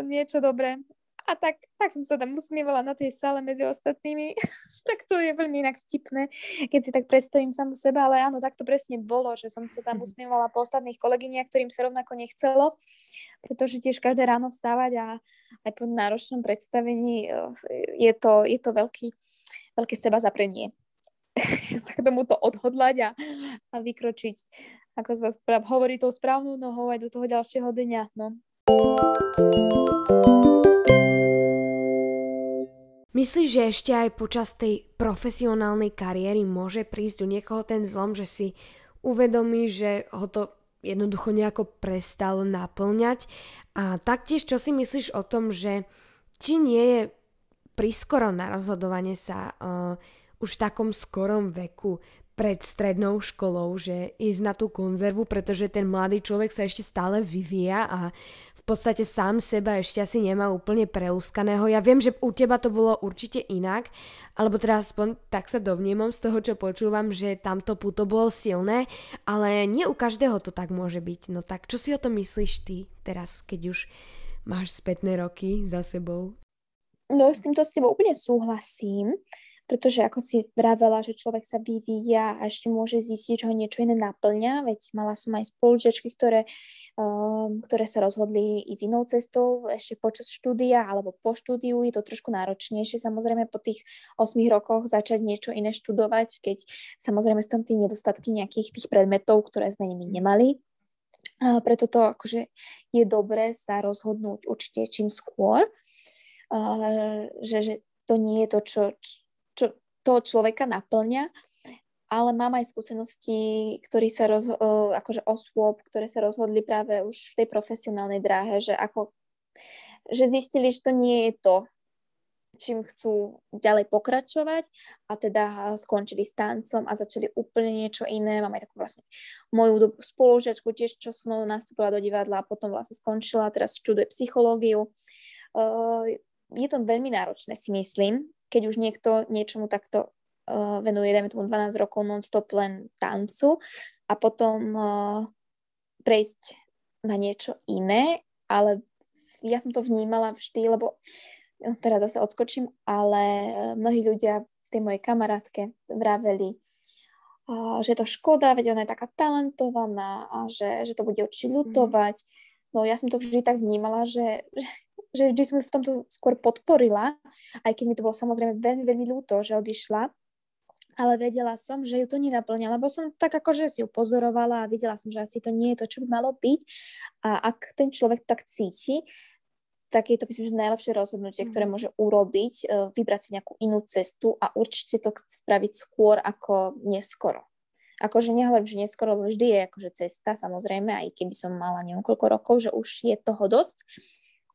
niečo dobré. A tak, tak som sa tam usmievala na tej sále medzi ostatnými. Tak to je veľmi inak vtipné, keď si tak predstavím samu seba, ale áno, tak to presne bolo, že som sa tam usmievala po ostatných kolegyniach, ktorým sa rovnako nechcelo, pretože tiež každé ráno vstávať a aj po náročnom predstavení je to, je to veľký, veľké seba zaprenie. Sa k tomuto odhodlať a, a vykročiť, ako sa správ, hovorí tou správnou nohou aj do toho ďalšieho dňa. No. Myslíš, že ešte aj počas tej profesionálnej kariéry môže prísť do niekoho ten zlom, že si uvedomí, že ho to jednoducho nejako prestalo naplňať? A taktiež, čo si myslíš o tom, že či nie je priskoro na rozhodovanie sa uh, už v takom skorom veku pred strednou školou, že ísť na tú konzervu, pretože ten mladý človek sa ešte stále vyvíja a v podstate sám seba ešte asi nemá úplne prelúskaného. Ja viem, že u teba to bolo určite inak, alebo teda aspoň tak sa dovnímam z toho, čo počúvam, že tamto puto bolo silné, ale nie u každého to tak môže byť. No tak čo si o tom myslíš ty teraz, keď už máš spätné roky za sebou? No s týmto s tebou úplne súhlasím. Pretože ako si vravela, že človek sa vyvíja a ešte môže zistiť, že ho niečo iné naplňa. Veď mala som aj spolužiačky, ktoré, um, ktoré sa rozhodli ísť inou cestou ešte počas štúdia alebo po štúdiu. Je to trošku náročnejšie samozrejme po tých ôsmich rokoch začať niečo iné študovať, keď samozrejme sú tam tie nedostatky nejakých tých predmetov, ktoré sme nimi nemali. Uh, preto to akože je dobré sa rozhodnúť určite čím skôr, uh, že, že to nie je to, čo... čo toho človeka naplňa, ale mám aj skúsenosti, ktorí sa rozho- akože osôb, ktoré sa rozhodli práve už v tej profesionálnej dráhe, že, ako, že zistili, že to nie je to, čím chcú ďalej pokračovať a teda skončili s tancom a začali úplne niečo iné. Mám aj takú vlastne moju dobrú spolužiačku, tiež čo som nastúpila do divadla a potom vlastne skončila, teraz študuje psychológiu. Je to veľmi náročné, si myslím, keď už niekto niečomu takto uh, venuje, dajme tomu dvanásť rokov non-stop len tancu a potom uh, prejsť na niečo iné, ale ja som to vnímala vždy, lebo teraz zase odskočím, ale mnohí ľudia tej mojej kamarátke vraveli, uh, že je to škoda, veď ona je taká talentovaná a že, že to bude určite ľutovať. No ja som to vždy tak vnímala, že, že že vždy som ju v tomto skôr podporila, aj keď mi to bolo samozrejme veľmi, veľmi ľúto, že odišla, ale vedela som, že ju to nenaplňa, lebo som tak akože si ju pozorovala a videla som, že asi to nie je to, čo by malo byť. A ak ten človek tak cíti, tak je to, myslím, že najlepšie rozhodnutie, ktoré môže urobiť, vybrať si nejakú inú cestu a určite to spraviť skôr ako neskoro. Akože nehovorím, že neskoro, lebo vždy je akože cesta, samozrejme, aj keby som mala niekoľko rokov, že už je toho dosť,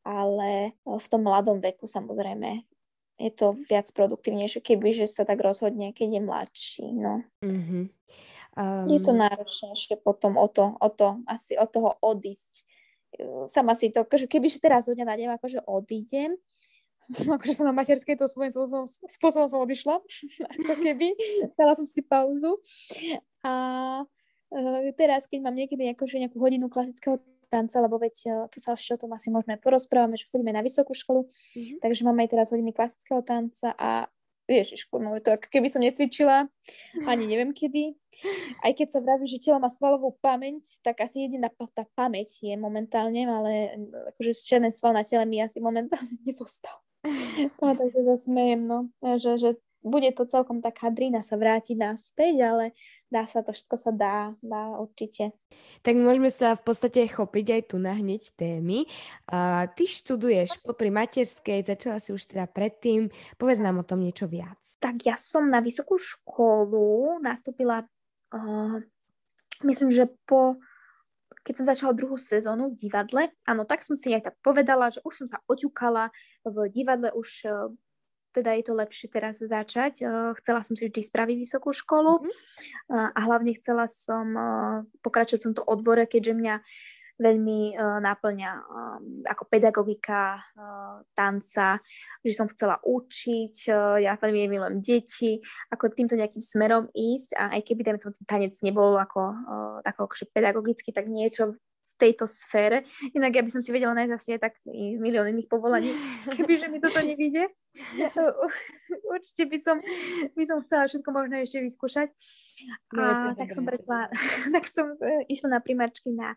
ale v tom mladom veku samozrejme je to viac produktívnejšie, kebyže sa tak rozhodne, keď je mladší. No. Mm-hmm. Um... Je to náročnejšie potom o to, o to, asi od toho odísť. Sama si to, kebyže teraz od dňa na deň akože odídem, akože som na materskej to svojím spôsobom, spôsobom som odišla, ako keby, dala som si pauzu. A teraz, keď mám niekedy akože nejakú hodinu klasického tanca, lebo veď tu sa ešte o tom asi možno porozprávame, že chodíme na vysokú školu, mm-hmm. takže máme aj teraz hodiny klasického tanca a ježišku, no to ako keby som necvičila, ani neviem kedy. Aj keď sa vraví, že telo má svalovú pamäť, tak asi jediná tá pamäť je momentálne, ale akože žiaden sval na tele mi asi momentálne nezostal. No takže zasmejem, no, že, že bude to celkom taká drina sa vrátiť naspäť, ale dá sa to, všetko sa dá, dá určite. Tak môžeme sa v podstate chopiť aj tu na hneď témy. Uh, ty študuješ popri materskej, začala si už teda predtým. Povedz nám o tom niečo viac. Tak ja som na vysokú školu nastúpila, uh, myslím, že po, keď som začala druhú sezónu v divadle, áno, tak som si aj tak povedala, že už som sa oťukala v divadle, už uh, teda je to lepšie teraz začať. Chcela som si vždy spraviť vysokú školu a hlavne chcela som pokračovať v tomto odbore, keďže mňa veľmi náplňa ako pedagogika, tanca, že som chcela učiť, ja veľmi milujem deti, ako týmto nejakým smerom ísť a aj keby ten tanec nebol ako, ako pedagogicky, tak niečo tejto sfére. Inak ja by som si vedela nájsť asi tak milión iných povolaní, kebyže mi toto nevíde. Určite by som, by som chcela všetko možno ešte vyskúšať. A, tak, som prešla, tak som išla na primáčky na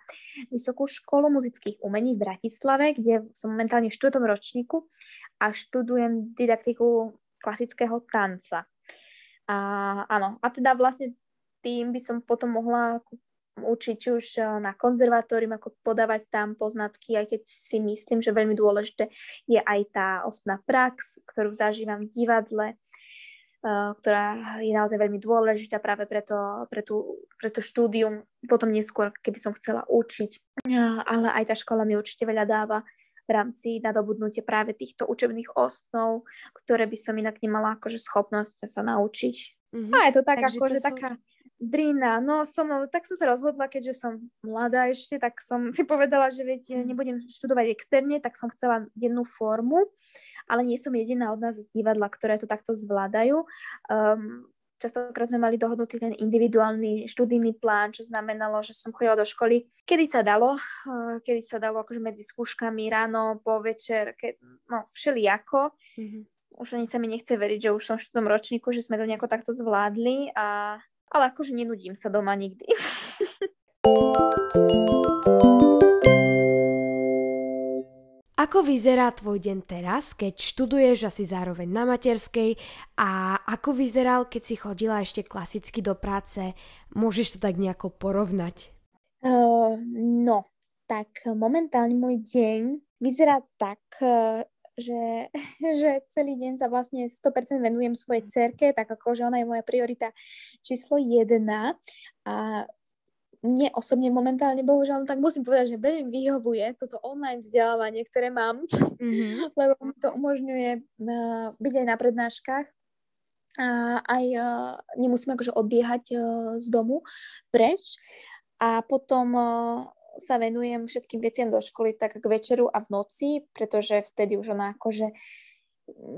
Vysokú školu muzických umení v Bratislave, kde som momentálne v štvrtom ročníku a študujem didaktiku klasického tanca. A, áno, a teda vlastne tým by som potom mohla učiť už na konzervatórium, ako podávať tam poznatky, aj keď si myslím, že veľmi dôležité je aj tá osobná prax, ktorú zažívam v divadle, ktorá je naozaj veľmi dôležitá práve pre to, pre tú, pre to štúdium, potom neskôr, keby som chcela učiť. Ale aj tá škola mi určite veľa dáva v rámci nadobudnutia práve týchto učebných osnov, ktoré by som inak nemala akože schopnosť sa naučiť. Mm-hmm. A je to tak, takže akože to sú... taká drina. No som, tak som sa rozhodla, keďže som mladá ešte, tak som si povedala, že viete, nebudem študovať externe, tak som chcela dennú formu, ale nie som jediná od nás z divadla, ktoré to takto zvládajú. Um, Častokrát sme mali dohodnutý ten individuálny študijný plán, čo znamenalo, že som chodila do školy, kedy sa dalo, kedy sa dalo akože medzi skúškami ráno, po večer, ke, no všelijako. Mm-hmm. Už ani sa mi nechce veriť, že už som v štvrtom ročníku, že sme to nejako takto zvládli, a, ale akože nenudím sa doma nikdy. Ako vyzerá tvoj deň teraz, keď študuješ asi zároveň na materskej, a ako vyzeral, keď si chodila ešte klasicky do práce? Môžeš to tak nejako porovnať? Uh, no, tak momentálne môj deň vyzerá tak, že, že celý deň sa vlastne sto percent venujem svojej dcerke, tak akože ona je moja priorita číslo jedna, a mne osobne momentálne, bohužiaľ, tak musím povedať, že veľmi vyhovuje toto online vzdelávanie, ktoré mám, mm-hmm. lebo to umožňuje uh, byť aj na prednáškach a aj uh, nemusíme akože odbiehať uh, z domu preč, a potom uh, sa venujem všetkým veciam do školy tak k večeru a v noci, pretože vtedy už ona akože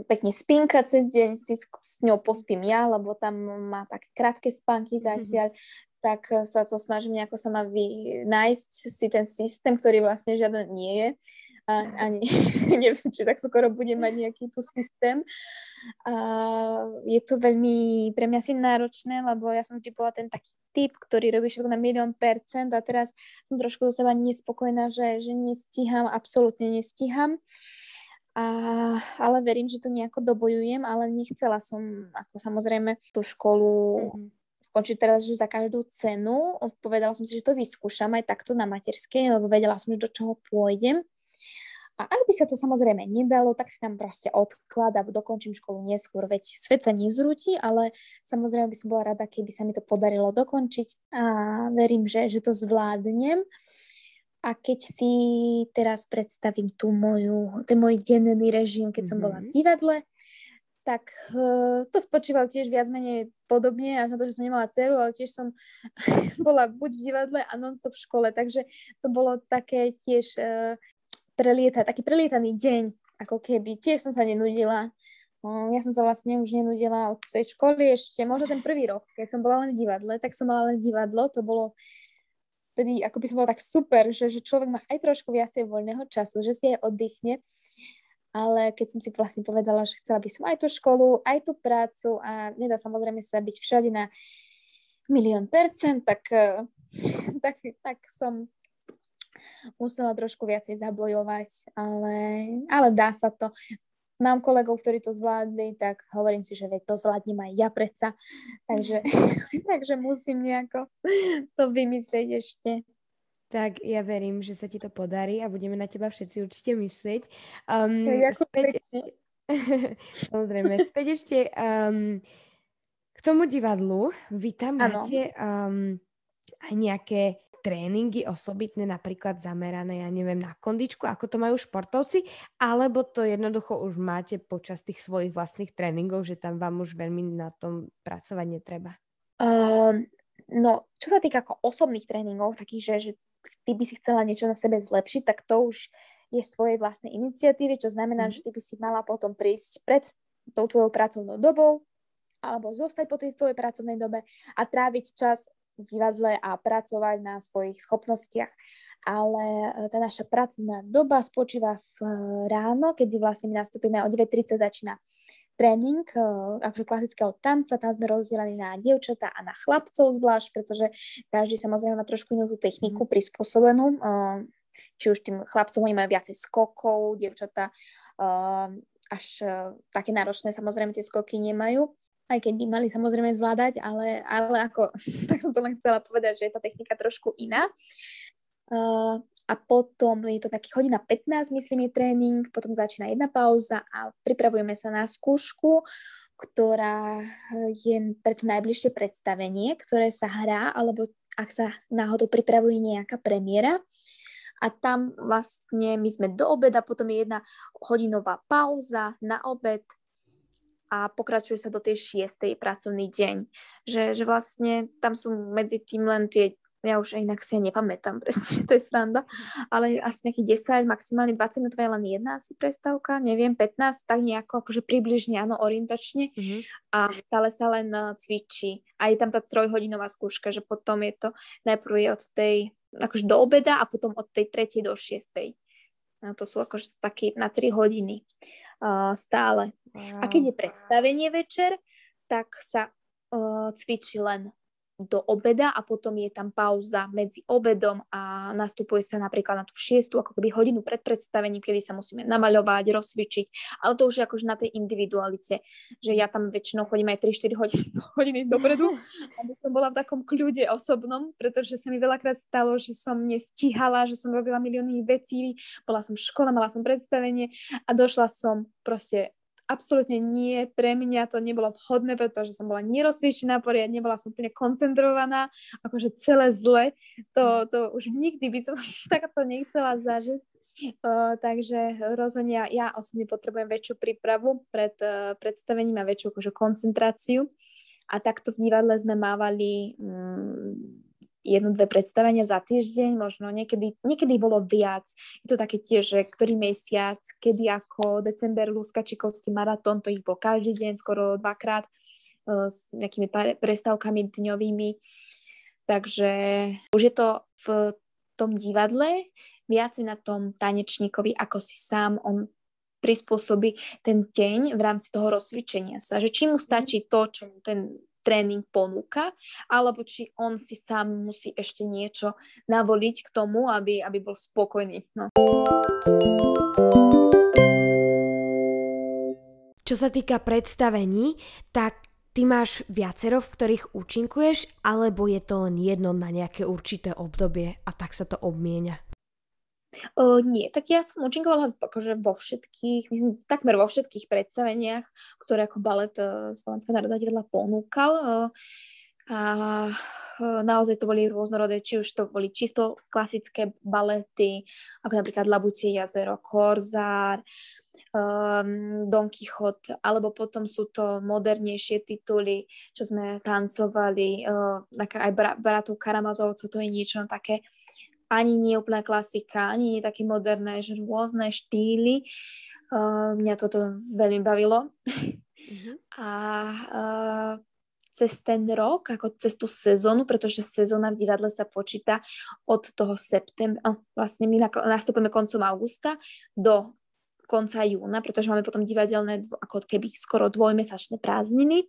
pekne spínka cez deň, si s ňou pospím ja, lebo tam má také krátke spánky zatiaľ, mm-hmm. tak sa to snažím nejako sama vy... nájsť si ten systém, ktorý vlastne žiaden nie je. A, ani neviem, či tak skoro budem mať nejaký tu systém. A je to veľmi pre mňa asi náročné, lebo ja som vždy bola ten taký typ, ktorý robí všetko na milión percent, a teraz som trošku do seba nespokojná, že, že nestíham, absolútne nestíham. A, ale verím, že to nejako dobojujem, ale nechcela som ako samozrejme tú školu... Mm-hmm. skončiť teraz, že za každú cenu. Povedala som si, že to vyskúšam aj takto na materskej, lebo vedela som, že do čoho pôjdem. A ak by sa to samozrejme nedalo, tak si tam proste odklad a dokončím školu neskôr, veď svet sa nevzrúti, ale samozrejme by som bola rada, keby sa mi to podarilo dokončiť, a verím, že, že to zvládnem. A keď si teraz predstavím tú moju, ten môj denný režim, keď som bola v divadle, tak to spočíval tiež viac menej podobne, až na to, že som nemala dceru, ale tiež som bola buď v divadle a non-stop v škole, takže to bolo také tiež uh, prelieta, taký prelietaný deň, ako keby. Tiež som sa nenudila. Um, ja som sa vlastne už nenudila od tej školy ešte, možno ten prvý rok, keď som bola len v divadle, tak som mala len divadlo, to bolo vtedy, ako by som bola tak super, že, že človek má aj trošku viacej voľného času, že si aj oddychne. Ale keď som si vlastne povedala, že chcela by som aj tú školu, aj tú prácu, a nedá samozrejme sa byť všade na milión percent, tak, tak, tak som musela trošku viacej zabojovať, ale, ale dá sa to. Mám kolegov, ktorí to zvládli, tak hovorím si, že to zvládnem aj ja predsa, takže, takže musím nejako to vymyslieť ešte. Tak ja verím, že sa ti to podarí a budeme na teba všetci určite myslieť. Um, ja, späť... Samozrejme, späť ešte um, k tomu divadlu. Vy tam máte um, aj nejaké tréningy osobitné, napríklad zamerané, ja neviem, na kondičku, ako to majú športovci, alebo to jednoducho už máte počas tých svojich vlastných tréningov, že tam vám už veľmi na tom pracovať netreba? Um, no, čo sa týka ako osobných tréningov, takých, že, že ty by si chcela niečo na sebe zlepšiť, tak to už je svojej vlastnej iniciatívy, čo znamená, mm. že ty by si mala potom prísť pred tou tvojou pracovnou dobou alebo zostať po tej tvojej pracovnej dobe a tráviť čas v divadle a pracovať na svojich schopnostiach. Ale tá naša pracovná doba spočíva v ráno, kedy vlastne my nastúpime o deväť tridsať začína tréning, akože klasického tanca, tam sme rozdelení na dievčatá a na chlapcov zvlášť, pretože každý samozrejme má trošku inú tú techniku prispôsobenú, či už tým chlapcom oni majú viacej skokov, dievčatá až také náročné samozrejme tie skoky nemajú, aj keď by mali samozrejme zvládať, ale, ale ako, tak som to len chcela povedať, že je tá technika trošku iná. A potom je to taký hodina pätnásť, myslím, je tréning, potom začína jedna pauza a pripravujeme sa na skúšku, ktorá je pre to najbližšie predstavenie, ktoré sa hrá, alebo ak sa náhodou pripravuje nejaká premiéra. a tam vlastne my sme do obeda, potom je jedna hodinová pauza na obed a pokračuje sa do tej šiestej pracovný deň. Že, že vlastne tam sú medzi tým len tie, ja už inak si ja nepamätám presne, to je sranda, ale asi nejakých desať, maximálne dvadsať minút, je len jedna asi prestávka, neviem, pätnásť, tak nejako akože približne, áno, orientačne mm-hmm. a stále sa len cvičí. A je tam tá trojhodinová skúška, že potom je to, najprv je od tej, akože do obeda a potom od tej tretej do šiestej. No, to sú akože také na tri hodiny. Uh, stále. Wow. A keď je predstavenie večer, tak sa uh, cvičí len do obeda a potom je tam pauza medzi obedom a nastupuje sa napríklad na tú šiestu, ako keby hodinu pred predstavením, kedy sa musíme namaľovať, rozcvičiť, ale to už je akože na tej individualite, že ja tam väčšinou chodím aj tri štyri hodiny, hodiny dopredu, aby som bola v takom kľude osobnom, pretože sa mi veľakrát stalo, že som nestíhala, že som robila milióny vecí, bola som v škole, mala som predstavenie a došla som proste absolútne nie, pre mňa to nebolo vhodné, pretože som bola nerozsviečená poriadne, bola som úplne koncentrovaná, akože celé zle, to, to už nikdy by som takto nechcela zažiť. Uh, takže rozhodne ja, ja osobne potrebujem väčšiu prípravu pred uh, predstavením a väčšiu akože koncentráciu. A takto v divadle sme mávali um, jedno, dve predstavenia za týždeň, možno niekedy, niekedy bolo viac. Je to také tiež, že ktorý mesiac, kedy ako december, Luskačikovský maratón, to ich bol každý deň, skoro dvakrát, s nejakými prestávkami dňovými. Takže už je to v tom divadle viacej na tom tanečníkovi, ako si sám on prispôsobí ten deň v rámci toho rozcvičenia sa. Že či mu stačí to, čo ten tréning ponúka, alebo či on si sám musí ešte niečo navoliť k tomu, aby, aby bol spokojný. No. Čo sa týka predstavení, tak ty máš viacero, v ktorých účinkuješ, alebo je to len jedno na nejaké určité obdobie a tak sa to obmienia? Uh, nie, tak ja som účinkovala akože vo všetkých, myslím, takmer vo všetkých predstaveniach, ktoré ako balet uh, Slovenské národné divadlo ponúkal. Uh, a uh, naozaj to boli rôznorodé, či už to boli čisto klasické balety, ako napríklad Labutie jazero, Korzár, um, Don Kichot, alebo potom sú to modernejšie tituly, čo sme tancovali, uh, aj bra- bratov Karamazovcov, to je niečo také, ani nie úplná klasika, ani nie také moderné, že rôzne štýly. Uh, mňa toto veľmi bavilo. Mm-hmm. A uh, cez ten rok, ako cez tú sezónu, pretože sezóna v divadle sa počíta od toho septembra, oh, vlastne my nastupujeme koncom augusta do konca júna, pretože máme potom divadelné, ako keby skoro dvojmesačné prázdniny.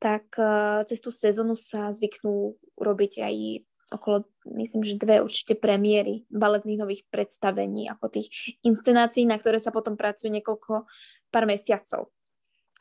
Tak uh, cez tú sezónu sa zvyknú robiť aj okolo, myslím, že dve určite premiéry baletných nových predstavení, ako tých inscenácií, na ktoré sa potom pracuje niekoľko pár mesiacov.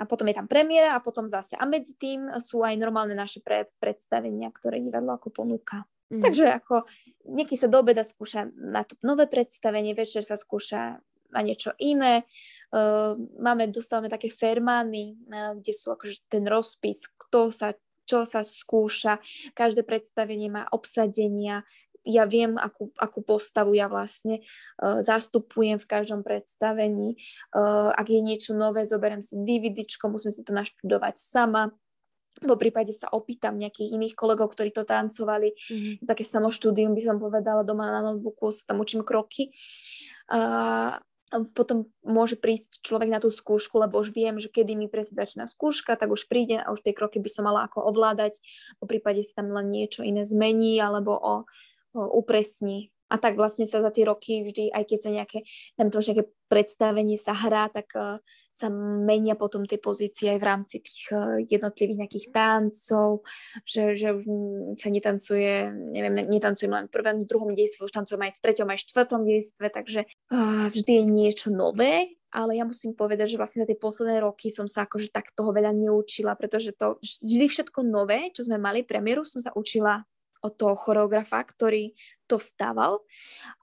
A potom je tam premiéra a potom zase. A medzi tým sú aj normálne naše pred, predstavenia, ktoré divadlo ako ponúka. Mm. Takže ako niekedy sa do obeda skúša na to nové predstavenie, večer sa skúša na niečo iné. Uh, máme, dostávame také fermány, uh, kde sú akože ten rozpis, kto sa čo sa skúša, každé predstavenie má obsadenia, ja viem, akú, akú postavu ja vlastne uh, zastupujem v každom predstavení, uh, ak je niečo nové, zoberiem si dývídečko, musím si to naštudovať sama, po prípade sa opýtam nejakých iných kolegov, ktorí to tancovali, mm-hmm. také samoštúdium by som povedala, doma na notebooku sa tam učím kroky. Uh, potom môže prísť človek na tú skúšku, lebo už viem, že kedy mi presne začína skúška, tak už príde a už tie kroky by som mala ako ovládať, po prípade si tam len niečo iné zmení alebo o, o upresní. A tak vlastne sa za tie roky vždy, aj keď sa nejaké, tam to nejaké predstavenie sa hrá, tak uh, sa menia potom tie pozície aj v rámci tých uh, jednotlivých nejakých tancov, že, že už sa netancuje, neviem, netancujem len v prvom, v druhom dejstve, už tancujem aj v treťom, aj v štvrtom dejstve, takže uh, vždy je niečo nové, ale ja musím povedať, že vlastne za tie posledné roky som sa akože tak toho veľa neučila, pretože to vždy všetko nové, čo sme mali premiéru, som sa učila od toho choreografa, ktorý to stával.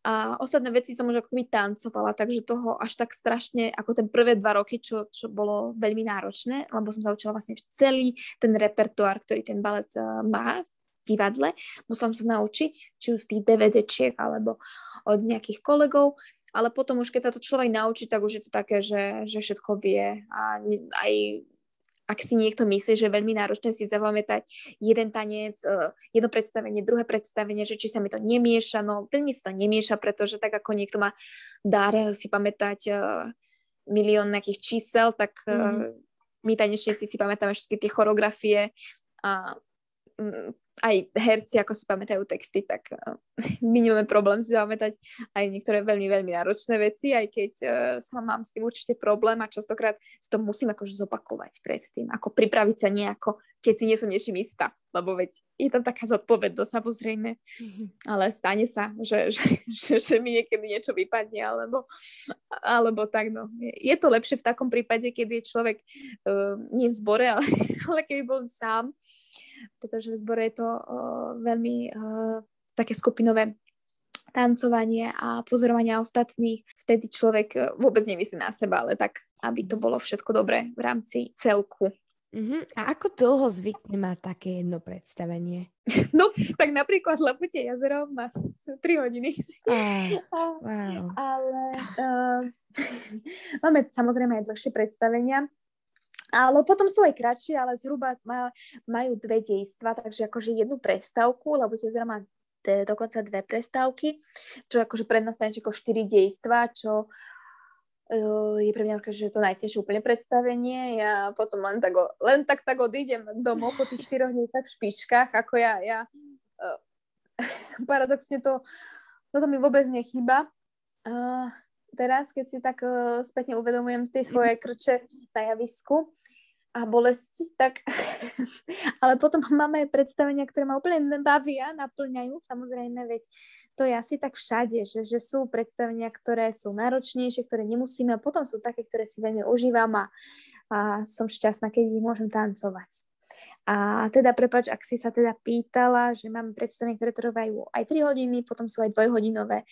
A ostatné veci som už akoby tancovala, takže toho až tak strašne, ako ten prvé dva roky, čo, čo bolo veľmi náročné, lebo som sa učila vlastne celý ten repertoár, ktorý ten balet má, divadle. Musela som sa naučiť, či už z tých DVDčiek, alebo od nejakých kolegov, ale potom už, keď sa to človek naučí, tak už je to také, že, že všetko vie. A aj ak si niekto myslí, že je veľmi náročné si zapamätať jeden tanec, jedno predstavenie, druhé predstavenie, že či sa mi to nemieša, no veľmi sa to nemieša, pretože tak ako niekto má dar si pamätať milión nejakých čísel, tak mm. my tanečníci si pamätáme všetky tie choreografie a aj herci, ako si pamätajú texty, tak my nemáme problém si pamätať aj niektoré veľmi, veľmi náročné veci, aj keď sama mám s tým určite problém a častokrát si to musím akože zopakovať predtým, ako pripraviť sa nejako, keď si nie som niečím istá, lebo veď je tam taká zodpovednosť, samozrejme, mm-hmm. ale stane sa, že, že, že, že mi niekedy niečo vypadne, alebo, alebo tak, no. Je to lepšie v takom prípade, keď je človek uh, nie v zbore, ale, ale keby bol sám, pretože v zbore je to uh, veľmi uh, také skupinové tancovanie a pozorovanie ostatných. Vtedy človek uh, vôbec nemyslí na seba, ale tak, aby to bolo všetko dobré v rámci celku. Uh-huh. A ako dlho zvykne mať také jedno predstavenie? No, tak napríklad Labutie jazero má tri hodiny. Oh, wow. Ale uh, máme samozrejme aj dlhšie predstavenia. Ale potom sú aj kratšie, ale zhruba maj, majú dve dejstva, takže akože jednu prestávku, lebo tie zra má t- dokonca dve prestávky, čo akože pre nás tanečí ako štyri dejstva, čo uh, je pre mňa akože to najtežšie úplne predstavenie. Ja potom len tak, len tak, tak odídem domov po tých štyroch dní tak v špičkách, ako ja. ja uh, paradoxne to, toto mi vôbec nechýba. Uh, Teraz, keď si tak uh, spätne uvedomujem tie svoje krče na javisku a bolesti, tak... ale potom máme predstavenia, ktoré ma úplne bavia, naplňajú, samozrejme, veď to je asi tak všade, že, že sú predstavenia, ktoré sú náročnejšie, ktoré nemusíme, a potom sú také, ktoré si veľmi užívam a, a som šťastná, keď ich môžem tancovať. A teda, prepáč, ak si sa teda pýtala, že máme predstavenia, ktoré trvajú aj tri hodiny, potom sú aj dvojhodinové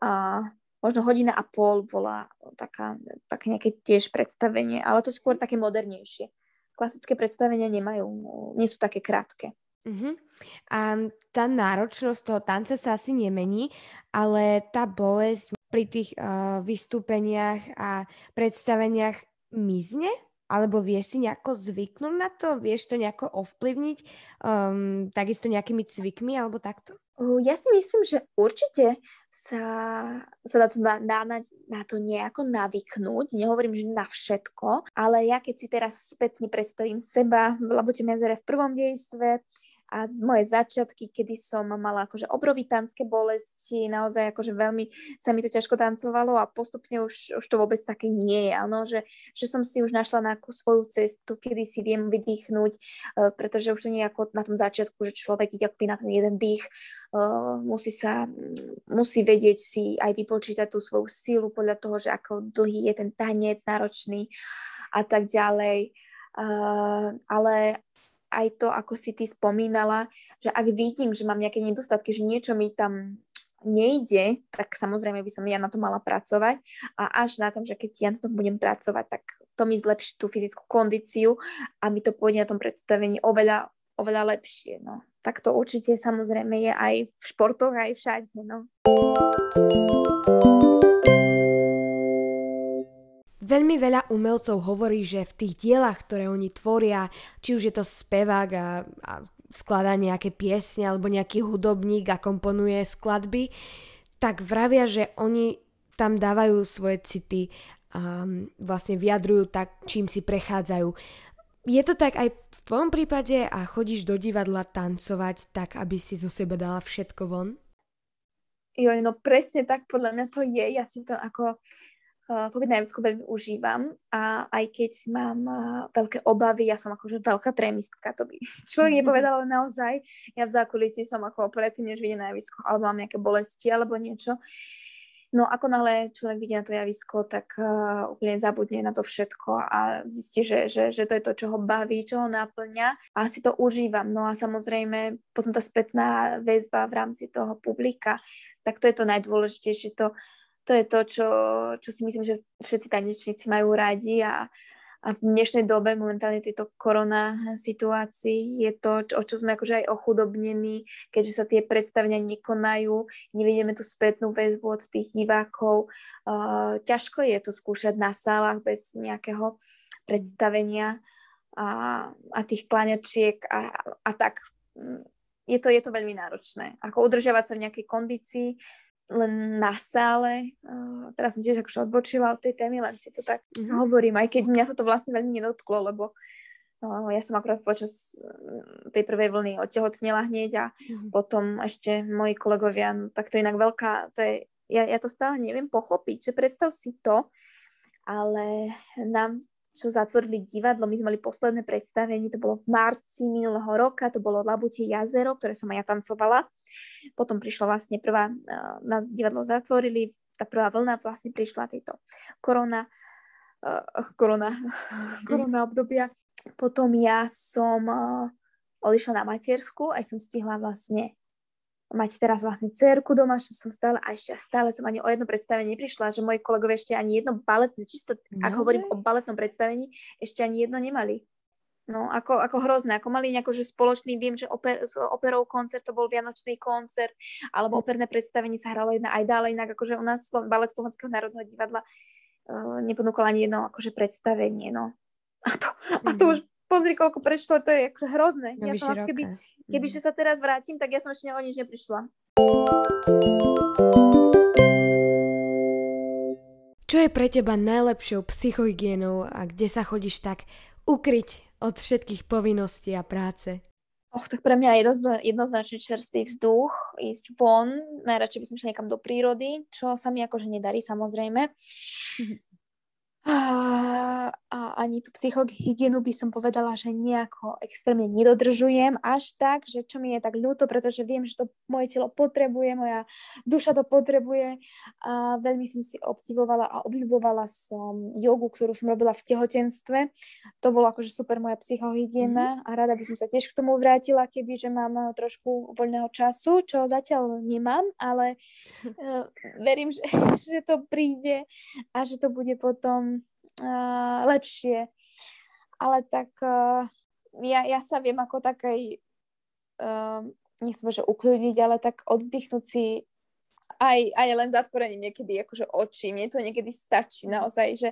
a... Možno hodina a pol bola taká, také nejaké tiež predstavenie, ale to skôr také modernejšie. Klasické predstavenia nemajú, nie sú také krátke. Uh-huh. A tá náročnosť toho tanca sa asi nemení, ale tá bolesť pri tých uh, vystúpeniach a predstaveniach mizne? Alebo vieš si nejako zvyknúť na to? Vieš to nejako ovplyvniť? Um, takisto nejakými cvikmi alebo takto? Ja si myslím, že určite sa, sa na, to, na, na, na to nejako navyknúť. Nehovorím, že na všetko, ale ja keď si teraz spätne predstavím seba v Labutom jazere v prvom dejstve a z mojej začiatky, kedy som mala akože obrovitánske bolesti, naozaj akože veľmi sa mi to ťažko tancovalo a postupne už, už to vôbec také nie je, ano? Že, že som si už našla nejakú svoju cestu, kedy si viem vydýchnuť, pretože už to nie je ako na tom začiatku, že človek ide akoby na ten jeden dých, musí sa, musí vedieť si aj vypočítať tú svoju sílu podľa toho, že ako dlhý je ten tanec náročný a tak ďalej. Ale aj to, ako si ty spomínala, že ak vidím, že mám nejaké nedostatky, že niečo mi tam nejde, tak samozrejme by som ja na to mala pracovať a až na tom, že keď ja na tom budem pracovať, tak to mi zlepší tú fyzickú kondíciu a mi to pôjde na tom predstavení oveľa, oveľa lepšie. No. Tak to určite samozrejme je aj v športoch, aj všade. No. Veľmi veľa umelcov hovorí, že v tých dielach, ktoré oni tvoria, či už je to spevák a, a skladá nejaké piesne alebo nejaký hudobník a komponuje skladby, tak vravia, že oni tam dávajú svoje city a vlastne vyjadrujú tak, čím si prechádzajú. Je to tak aj v tvojom prípade a chodíš do divadla tancovať tak, aby si zo seba dala všetko von? Jo, no presne tak, podľa mňa to je. Ja si to ako... Pobyt na javisku veľmi užívam a aj keď mám veľké obavy, ja som akože veľká trémistka, to by človek nepovedal, ale naozaj ja v zákulisí som ako predtým, než vidím na javisku, alebo mám nejaké bolesti alebo niečo. No ako náhle človek vidí na to javisko, tak uh, úplne zabudne na to všetko a zistí, že, že, že to je to, čo ho baví, čo ho náplňa a si to užívam. No a samozrejme potom tá spätná väzba v rámci toho publika, tak to je to najdôležitejšie, to To je to, čo, čo si myslím, že všetci tanečníci majú radi a, A v dnešnej dobe momentálne tejto korona situácii je to, o čo sme akože aj ochudobnení, keďže sa tie predstavenia nekonajú, nevidíme tú spätnú väzbu od tých divákov. Uh, ťažko je to skúšať na sálach bez nejakého predstavenia a, a tých kláňačiek a, a tak. Je to, je to veľmi náročné. Ako udržiavať sa v nejakej kondícii, len na sále, uh, teraz som tiež akože odbočila od tej témy, len si to tak mm-hmm. hovorím, aj keď mňa sa to vlastne veľmi nedotklo, lebo uh, ja som akurát počas tej prvej vlny odtehotnela hneď a mm-hmm. potom ešte moji kolegovia, no, tak to inak veľká, to je, ja, ja to stále neviem pochopiť, že predstav si to, ale nám, čo zatvorili divadlo, my sme mali posledné predstavenie, to bolo v marci minulého roka, to bolo Labutie jazero, ktoré som aj ja tancovala. Potom prišla vlastne prvá, nás divadlo zatvorili, tá prvá vlna vlastne prišla tejto korona, korona, korona obdobia. Potom ja som odišla na matersku, aj som stihla vlastne mať teraz vlastne dcerku doma, čo som stále a ešte stále som ani o jedno predstavenie neprišla, že moji kolegovia ešte ani jedno baletné, čisto no, ak hovorím o baletnom predstavení, ešte ani jedno nemali. No, ako, ako hrozné, ako mali nejako, že spoločný, viem, že oper, s operou koncert, to bol vianočný koncert, alebo operné predstavenie sa hralo jedna aj dále, inak akože u nás Slo- balet Slovenského národného divadla uh, neponúkala ani jedno akože predstavenie, no. A to, mm-hmm. a to už pozri, koľko prešlo, to je akože hrozné. Ja som, keby, keby mm. že sa teraz vrátim, tak ja som ešte o nič neprišla. Čo je pre teba najlepšou psychohygienou a kde sa chodíš tak ukryť od všetkých povinností a práce? Och, tak pre mňa je dosť jednoznačne čerstvý vzduch, ísť von, najradšej by som šla niekam do prírody, čo sa mi akože nedarí, samozrejme. A ani tú psychohygienu by som povedala, že nejako extrémne nedodržujem až tak, že čo mi je tak ľúto, pretože viem, že to moje telo potrebuje, moja duša to potrebuje a veľmi som si obdivovala a obľúbovala som jogu, ktorú som robila v tehotenstve. To bola akože super moja psychohygiena mm-hmm. a rada by som sa tiež k tomu vrátila, keby, že mám trošku voľného času, čo zatiaľ nemám, ale uh, verím, že, že to príde a že to bude potom Uh, lepšie. Ale tak uh, ja, ja sa viem ako tak aj uh, nechcem, že ukľudiť, ale tak oddychnúť si aj, aj len zatvorením niekedy akože očí. Mne to niekedy stačí naozaj, že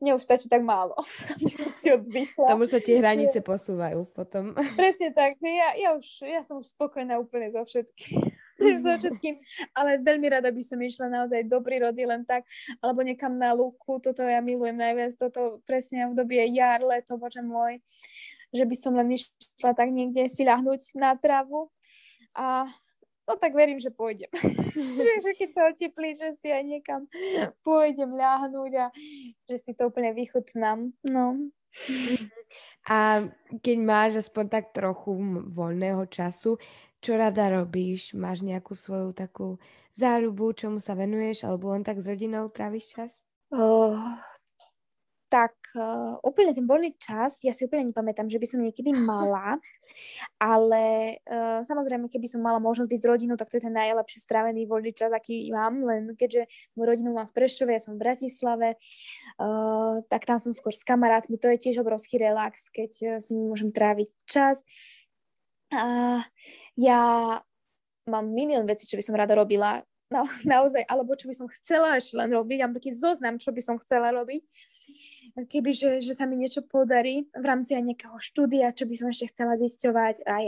mne už stačí tak málo. Som si oddychla. Tam už sa tie hranice posúvajú potom. Presne tak. Ja, ja, už, ja som už spokojná úplne so všetkým. so všetkým, ale veľmi rada by som išla naozaj do prírody len tak, alebo niekam na lúku, toto ja milujem najviac, toto presne obdobie jar, leto, bože môj, že by som len išla tak niekde si ľahnuť na trávu a no tak verím, že pôjdem. že, že keď sa oteplí, že si aj niekam pôjdem ľahnuť a že si to úplne vychutnám, no. A keď máš aspoň tak trochu voľného času, čo rada robíš? Máš nejakú svoju takú záľubu, čomu sa venuješ? Alebo len tak s rodinou tráviš čas? Uh, tak uh, úplne ten voľný čas, ja si úplne nepamätám, že by som niekedy mala, ale uh, samozrejme, keby som mala možnosť byť s rodinou, tak to je ten najlepšie strávený voľný čas, aký mám, len keďže moju rodinu mám v Prešove, ja som v Bratislave, uh, tak tam som skôr s kamarátmi, to je tiež obrovský relax, keď uh, si môžem tráviť čas. Uh, ja mám milión vecí, čo by som rada robila, no, naozaj, alebo čo by som chcela ešte len robiť, ja mám taký zoznam, čo by som chcela robiť, kebyže že sa mi niečo podarí v rámci aj nejakého štúdia, čo by som ešte chcela zisťovať, aj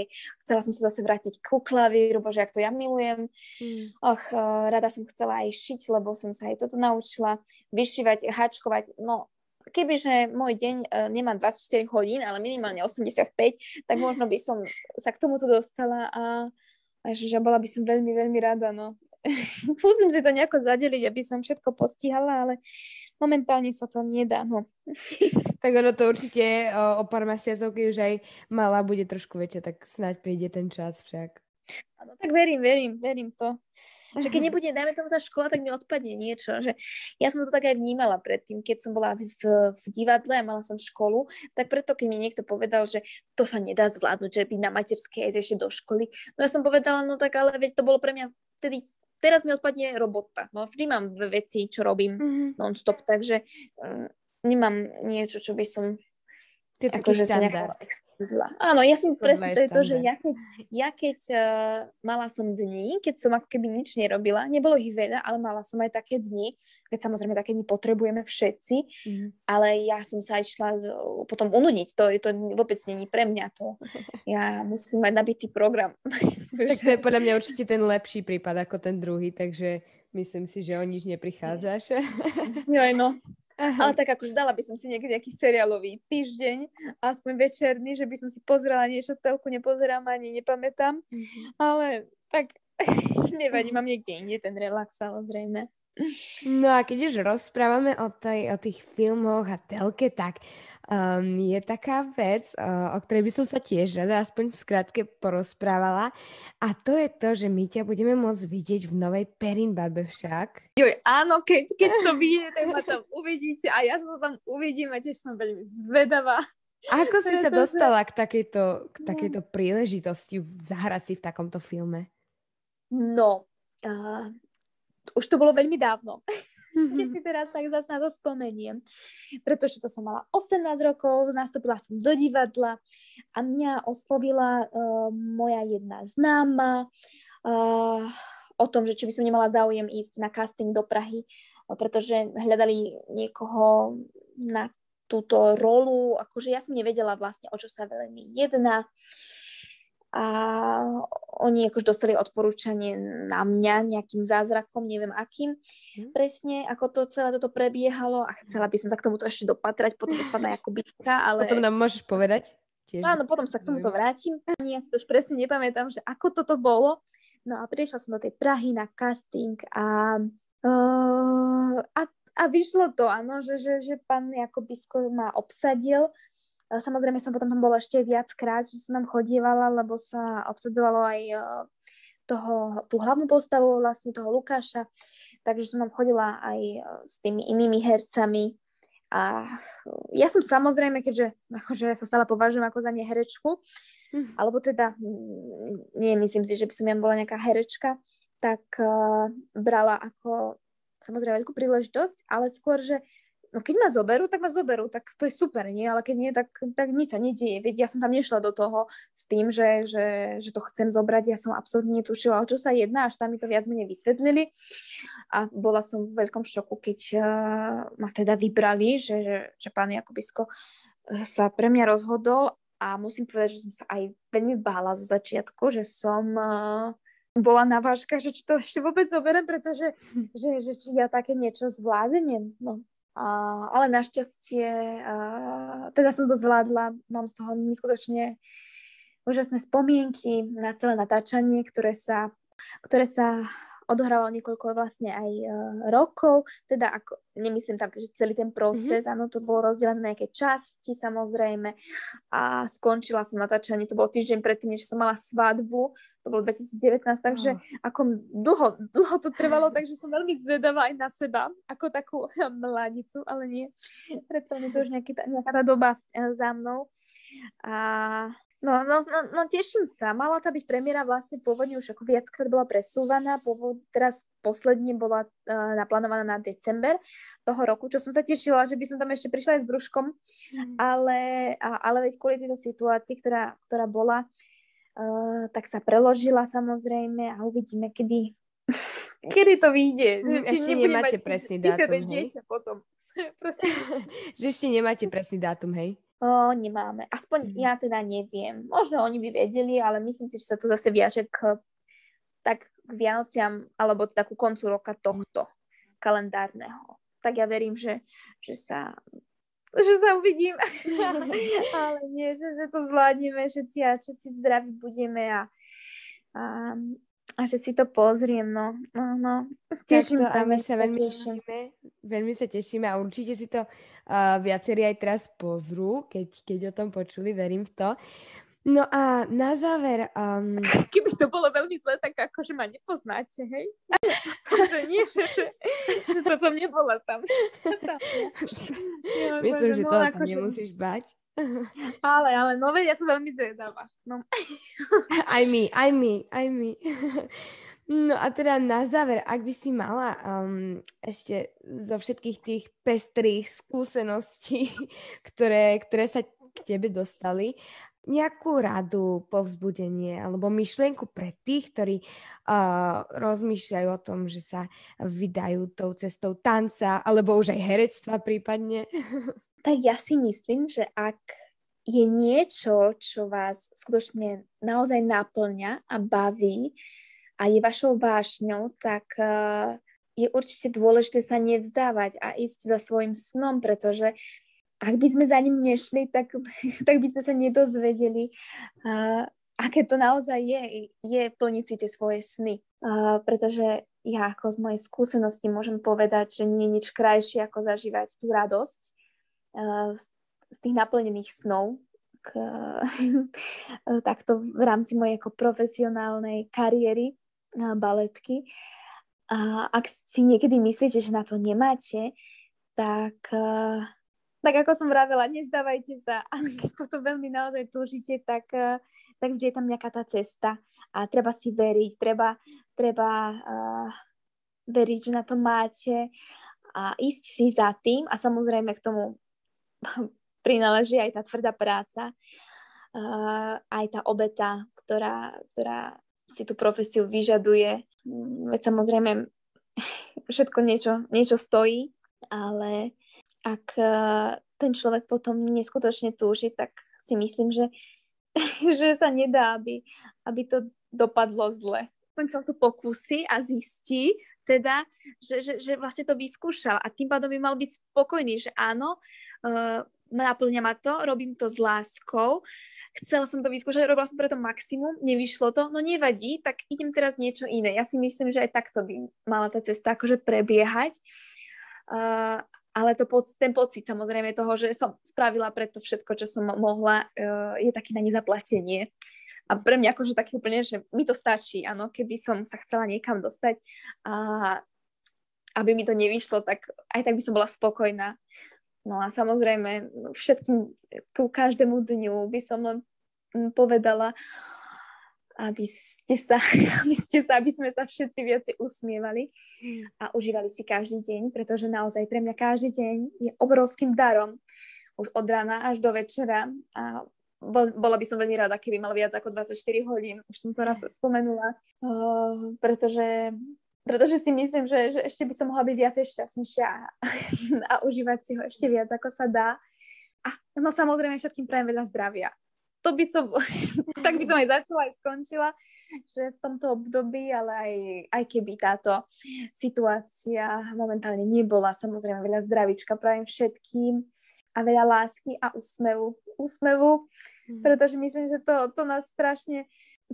chcela som sa zase vrátiť k klavíru, bože, jak to ja milujem, mm. och, uh, rada som chcela aj šiť, lebo som sa aj toto naučila, vyšívať, háčkovať, no, kebyže môj deň uh, nemá dvadsaťštyri hodín, ale minimálne osemdesiatpäť, tak možno by som sa k tomuto dostala a, a že bola by som veľmi, veľmi rada, no. Musím si to nejako zadeliť, aby som všetko postihala, ale momentálne sa to nedá, no. Tak ono to určite o, o pár mesiacov, keď už aj malá bude trošku väčšia, tak snáď príde ten čas však. No tak verím, verím, verím to. Že keď nebude, dajme tomu tá škola, tak mi odpadne niečo. Že ja som to tak aj vnímala predtým, keď som bola v, v divadle a mala som školu, tak preto, keď mi niekto povedal, že to sa nedá zvládnuť, že byť na materskej aj ešte do školy. No ja som povedala, no tak ale veď to bolo pre mňa vtedy, teraz mi odpadne robota. No vždy mám dve veci, čo robím mm-hmm. non-stop, takže nemám niečo, čo by som... Ty ako, že sa nechala extendila. Áno, ja som presne, to je to, že ja keď, ja keď uh, mala som dni, keď som ako keby nič nerobila, nebolo ich veľa, ale mala som aj také dni, keď samozrejme také dni potrebujeme všetci, mm. ale ja som sa išla potom unudiť, to, to vôbec nie je pre mňa to. Ja musím mať nabitý program. Tak to je podľa mňa určite ten lepší prípad ako ten druhý, takže myslím si, že o nič neprichádzaš. Joj, no. Aha. Ale tak akože dala by som si niekde nejaký seriálový týždeň, aspoň večerný, že by som si pozrela niečo, telku nepozerám ani nepamätám, mm-hmm. ale tak nevadí, mám niekde inde ten relax, samozrejme. No a keď už rozprávame o, tej, o tých filmoch a telke, tak um, je taká vec, uh, o ktorej by som sa tiež rada aspoň v skratke porozprávala, a to je to, že my ťa budeme môcť vidieť v novej Perinbabe však. Joj, áno, keď, keď to vyjde, tak ma tam uvidíte a ja sa tam uvidím a tiež som veľmi zvedavá. Ako si sa dostala k takejto, k takejto príležitosti zahrať si v takomto filme? No... Uh... Už to bolo veľmi dávno, mm-hmm. keď si teraz tak zase na to spomeniem. Pretože to som mala osemnásť rokov, nastúpila som do divadla a mňa oslovila uh, moja jedna známa uh, o tom, že či by som nemala záujem ísť na casting do Prahy, pretože hľadali niekoho na túto rolu. Akože ja som nevedela vlastne, o čo sa veľmi jedná. A oni akož dostali odporúčanie na mňa nejakým zázrakom, neviem akým. Mm. Presne, ako to celé toto prebiehalo a chcela by som sa k tomuto ešte dopatrať, potom odpadla Jakubiska, ale... Potom nám môžeš povedať? Tiež... Áno, potom sa k tomuto vrátim. Ja si to už presne nepamätám, že ako toto bolo. No a prišla som do tej Prahy na casting a... Uh, a, a vyšlo to, áno, že, že, že pán Jakubisko ma obsadil. Samozrejme som potom tam bola ešte viackrát, že som tam chodievala, lebo sa obsadzovalo aj toho, tú hlavnú postavu, vlastne toho Lukáša. Takže som tam chodila aj s tými inými hercami. A ja som samozrejme, keďže akože ja sa stále považujem ako za neherečku, mm. alebo teda, nie, myslím si, že by som ja bola nejaká herečka, tak uh, brala ako samozrejme veľkú príležitosť, ale skôr, že no keď ma zoberú, tak ma zoberú, tak to je super, nie? Ale keď nie, tak, tak nič sa nedieje. Veď ja som tam nešla do toho s tým, že, že, že to chcem zobrať. Ja som absolútne netušila, o čo sa jedná, až tam mi to viac menej vysvetlili. A bola som v veľkom šoku, keď uh, ma teda vybrali, že, že, že pán Jakubisko sa pre mňa rozhodol. A musím povedať, že som sa aj veľmi bála zo začiatku, že som... Uh, bola na vážka, že či to ešte vôbec zoberiem, pretože že, že či ja také niečo zvládnem, no. Uh, ale našťastie uh, teda som to zvládla, mám z toho neskutočne úžasné spomienky na celé natáčanie, ktoré sa, ktoré sa odohrávalo niekoľko vlastne aj uh, rokov, teda ako, nemyslím tak, že celý ten proces, mm-hmm. áno, to bolo rozdelené na nejaké časti samozrejme a skončila som natáčanie, to bolo týždeň predtým, než som mala svadbu, to bolo dvetisíc devätnásť, takže oh. ako dlho, dlho to trvalo, takže som veľmi zvedavá aj na seba, ako takú mladicu, ale nie. Preto mi to už nejaký, nejaká tá doba za mnou. A no, no, no, no teším sa. Mala tá byť premiéra vlastne pôvodne už ako viackrát bola presúvaná, pôvod, teraz posledne bola uh, naplánovaná na december toho roku, čo som sa tešila, že by som tam ešte prišla aj s brúškom, mm. ale, a, ale veď kvôli tejto situácii, ktorá, ktorá bola, Uh, tak sa preložila samozrejme a uvidíme, kedy, kedy to vyjde. Ešte nemáte presný dátum, hej? Potom. Že ešte nemáte presný dátum, hej? O, nemáme. Aspoň mm-hmm. ja teda neviem. Možno oni by vedeli, ale myslím si, že sa to zase viaže k, tak k Vianociam, alebo teda ku koncu roka tohto kalendárneho. Tak ja verím, že, že sa... že sa uvidím, ale nie, že, že to zvládneme všetci a všetci zdraví budeme a, a, a že si to pozriem, no, no, no. Teším to, sa, my sa veľmi tešíme, veľmi sa tešíme a určite si to uh, viacerí aj teraz pozrú, keď, keď o tom počuli, verím v to. No a na záver... Um... Keby to bolo veľmi zle, tak akože ma nepoznáte, hej? Akože nie, že, že, že to som nebola tam. tam ja. Myslím, že toho sa akože... nemusíš bať. Ale, ale, no veď, ja som veľmi zvedavá. No. Aj my, aj my, aj my. No a teda na záver, ak by si mala um, ešte zo všetkých tých pestrých skúseností, ktoré, ktoré sa k tebe dostali, nejakú radu, povzbudenie alebo myšlienku pre tých, ktorí uh, rozmýšľajú o tom, že sa vydajú tou cestou tanca alebo už aj herectva prípadne? Tak ja si myslím, že ak je niečo, čo vás skutočne naozaj naplňa a baví a je vašou vášňou, tak uh, je určite dôležité sa nevzdávať a ísť za svojim snom, pretože ak by sme za ním nešli, tak, tak by sme sa nedozvedeli, uh, aké to naozaj je, je plniť si tie svoje sny. Uh, pretože ja ako z mojej skúsenosti môžem povedať, že nie je nič krajšie, ako zažívať tú radosť uh, z, z tých naplnených snov. K, uh, takto v rámci mojej ako profesionálnej kariéry uh, baletky. Uh, ak si niekedy myslíte, že na to nemáte, tak... Uh, Tak ako som vravela, nezdávajte sa, ale keď to veľmi naozaj túžite, tak, tak vždy je tam nejaká tá cesta a treba si veriť, treba, treba uh, veriť, že na to máte a ísť si za tým a samozrejme k tomu prináleží aj tá tvrdá práca, uh, aj tá obeta, ktorá, ktorá si tú profesiu vyžaduje. Veď samozrejme všetko niečo, niečo stojí, ale... Ak ten človek potom neskutočne túži, tak si myslím, že, že sa nedá, aby, aby to dopadlo zle. Poď sa to pokúsi a zistí, teda, že, že, že vlastne to vyskúšal a tým pádom by mal byť spokojný, že áno, uh, naplňa ma to, robím to s láskou, chcel som to vyskúšať, robila som preto maximum, nevyšlo to, no nevadí, tak idem teraz niečo iné. Ja si myslím, že aj takto by mala tá cesta akože prebiehať. Uh, Ale to, ten pocit samozrejme toho, že som spravila preto všetko, čo som mohla, je taký na nezaplatenie. A pre mňa akože taký úplne, že mi to stačí, áno, keby som sa chcela niekam dostať a aby mi to nevyšlo, tak aj tak by som bola spokojná. No a samozrejme všetkým, ku každému dňu by som len povedala, aby ste sa, aby ste sa, aby sme sa všetci viacej usmievali a užívali si každý deň, pretože naozaj pre mňa každý deň je obrovským darom. Už od rána až do večera. A bola by som veľmi rada, keby mal viac ako dvadsaťštyri hodín. Už som to raz spomenula. Uh, pretože, pretože si myslím, že, že ešte by som mohla byť viacej šťastnejšia a, a užívať si ho ešte viac, ako sa dá. A no samozrejme všetkým prajem veľa zdravia. To by som, tak by som aj začala, aj skončila, že v tomto období, ale aj, aj keby táto situácia momentálne nebola, samozrejme veľa zdravíčka prajem všetkým a veľa lásky a úsmevu, úsmevu, pretože myslím, že to, to nás strašne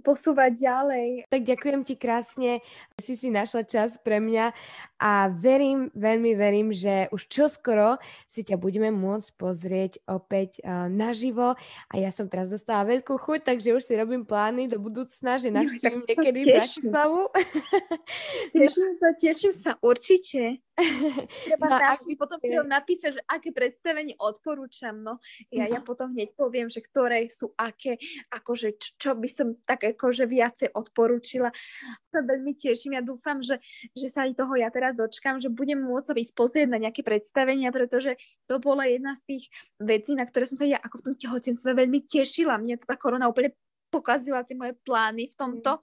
posúvať ďalej. Tak ďakujem ti krásne, že si si našla čas pre mňa a verím, veľmi verím, že už čoskoro si ťa budeme môcť pozrieť opäť uh, naživo a ja som teraz dostala veľkú chuť, takže už si robím plány do budúcna, že navštívim niekedy Bratislavu. Teším sa, teším sa určite. Treba no, nás mi potom napísať, že aké predstavenie odporúčam, no ja, no. ja potom hneď poviem, že ktoré sú aké, akože čo by som tak akože viacej odporúčila. Sa veľmi teším, ja dúfam, že, že sa aj toho ja teraz dočkam, že budem môcť sa ísť pozrieť na nejaké predstavenia, pretože to bola jedna z tých vecí, na ktoré som sa ja ako v tom tehotenstve veľmi tešila. Mňa tá korona úplne pokazila tie moje plány v tomto,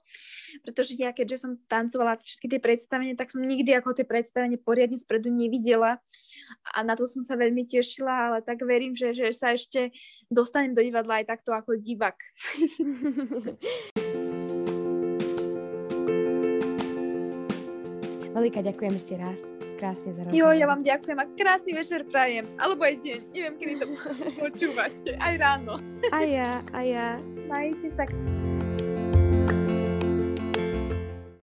pretože ja keďže som tancovala všetky tie predstavenia, tak som nikdy ako tie predstavenie poriadne spredu nevidela a na to som sa veľmi tešila, ale tak verím, že, že sa ešte dostanem do divadla aj takto ako divák. Veľká ďakujem ešte raz. Krásne za rozhovor. Jo, ja vám ďakujem a krásny večer prajem. Alebo aj deň. Neviem, kedy to počúvate. Aj ráno. A ja, a ja. Majte sa.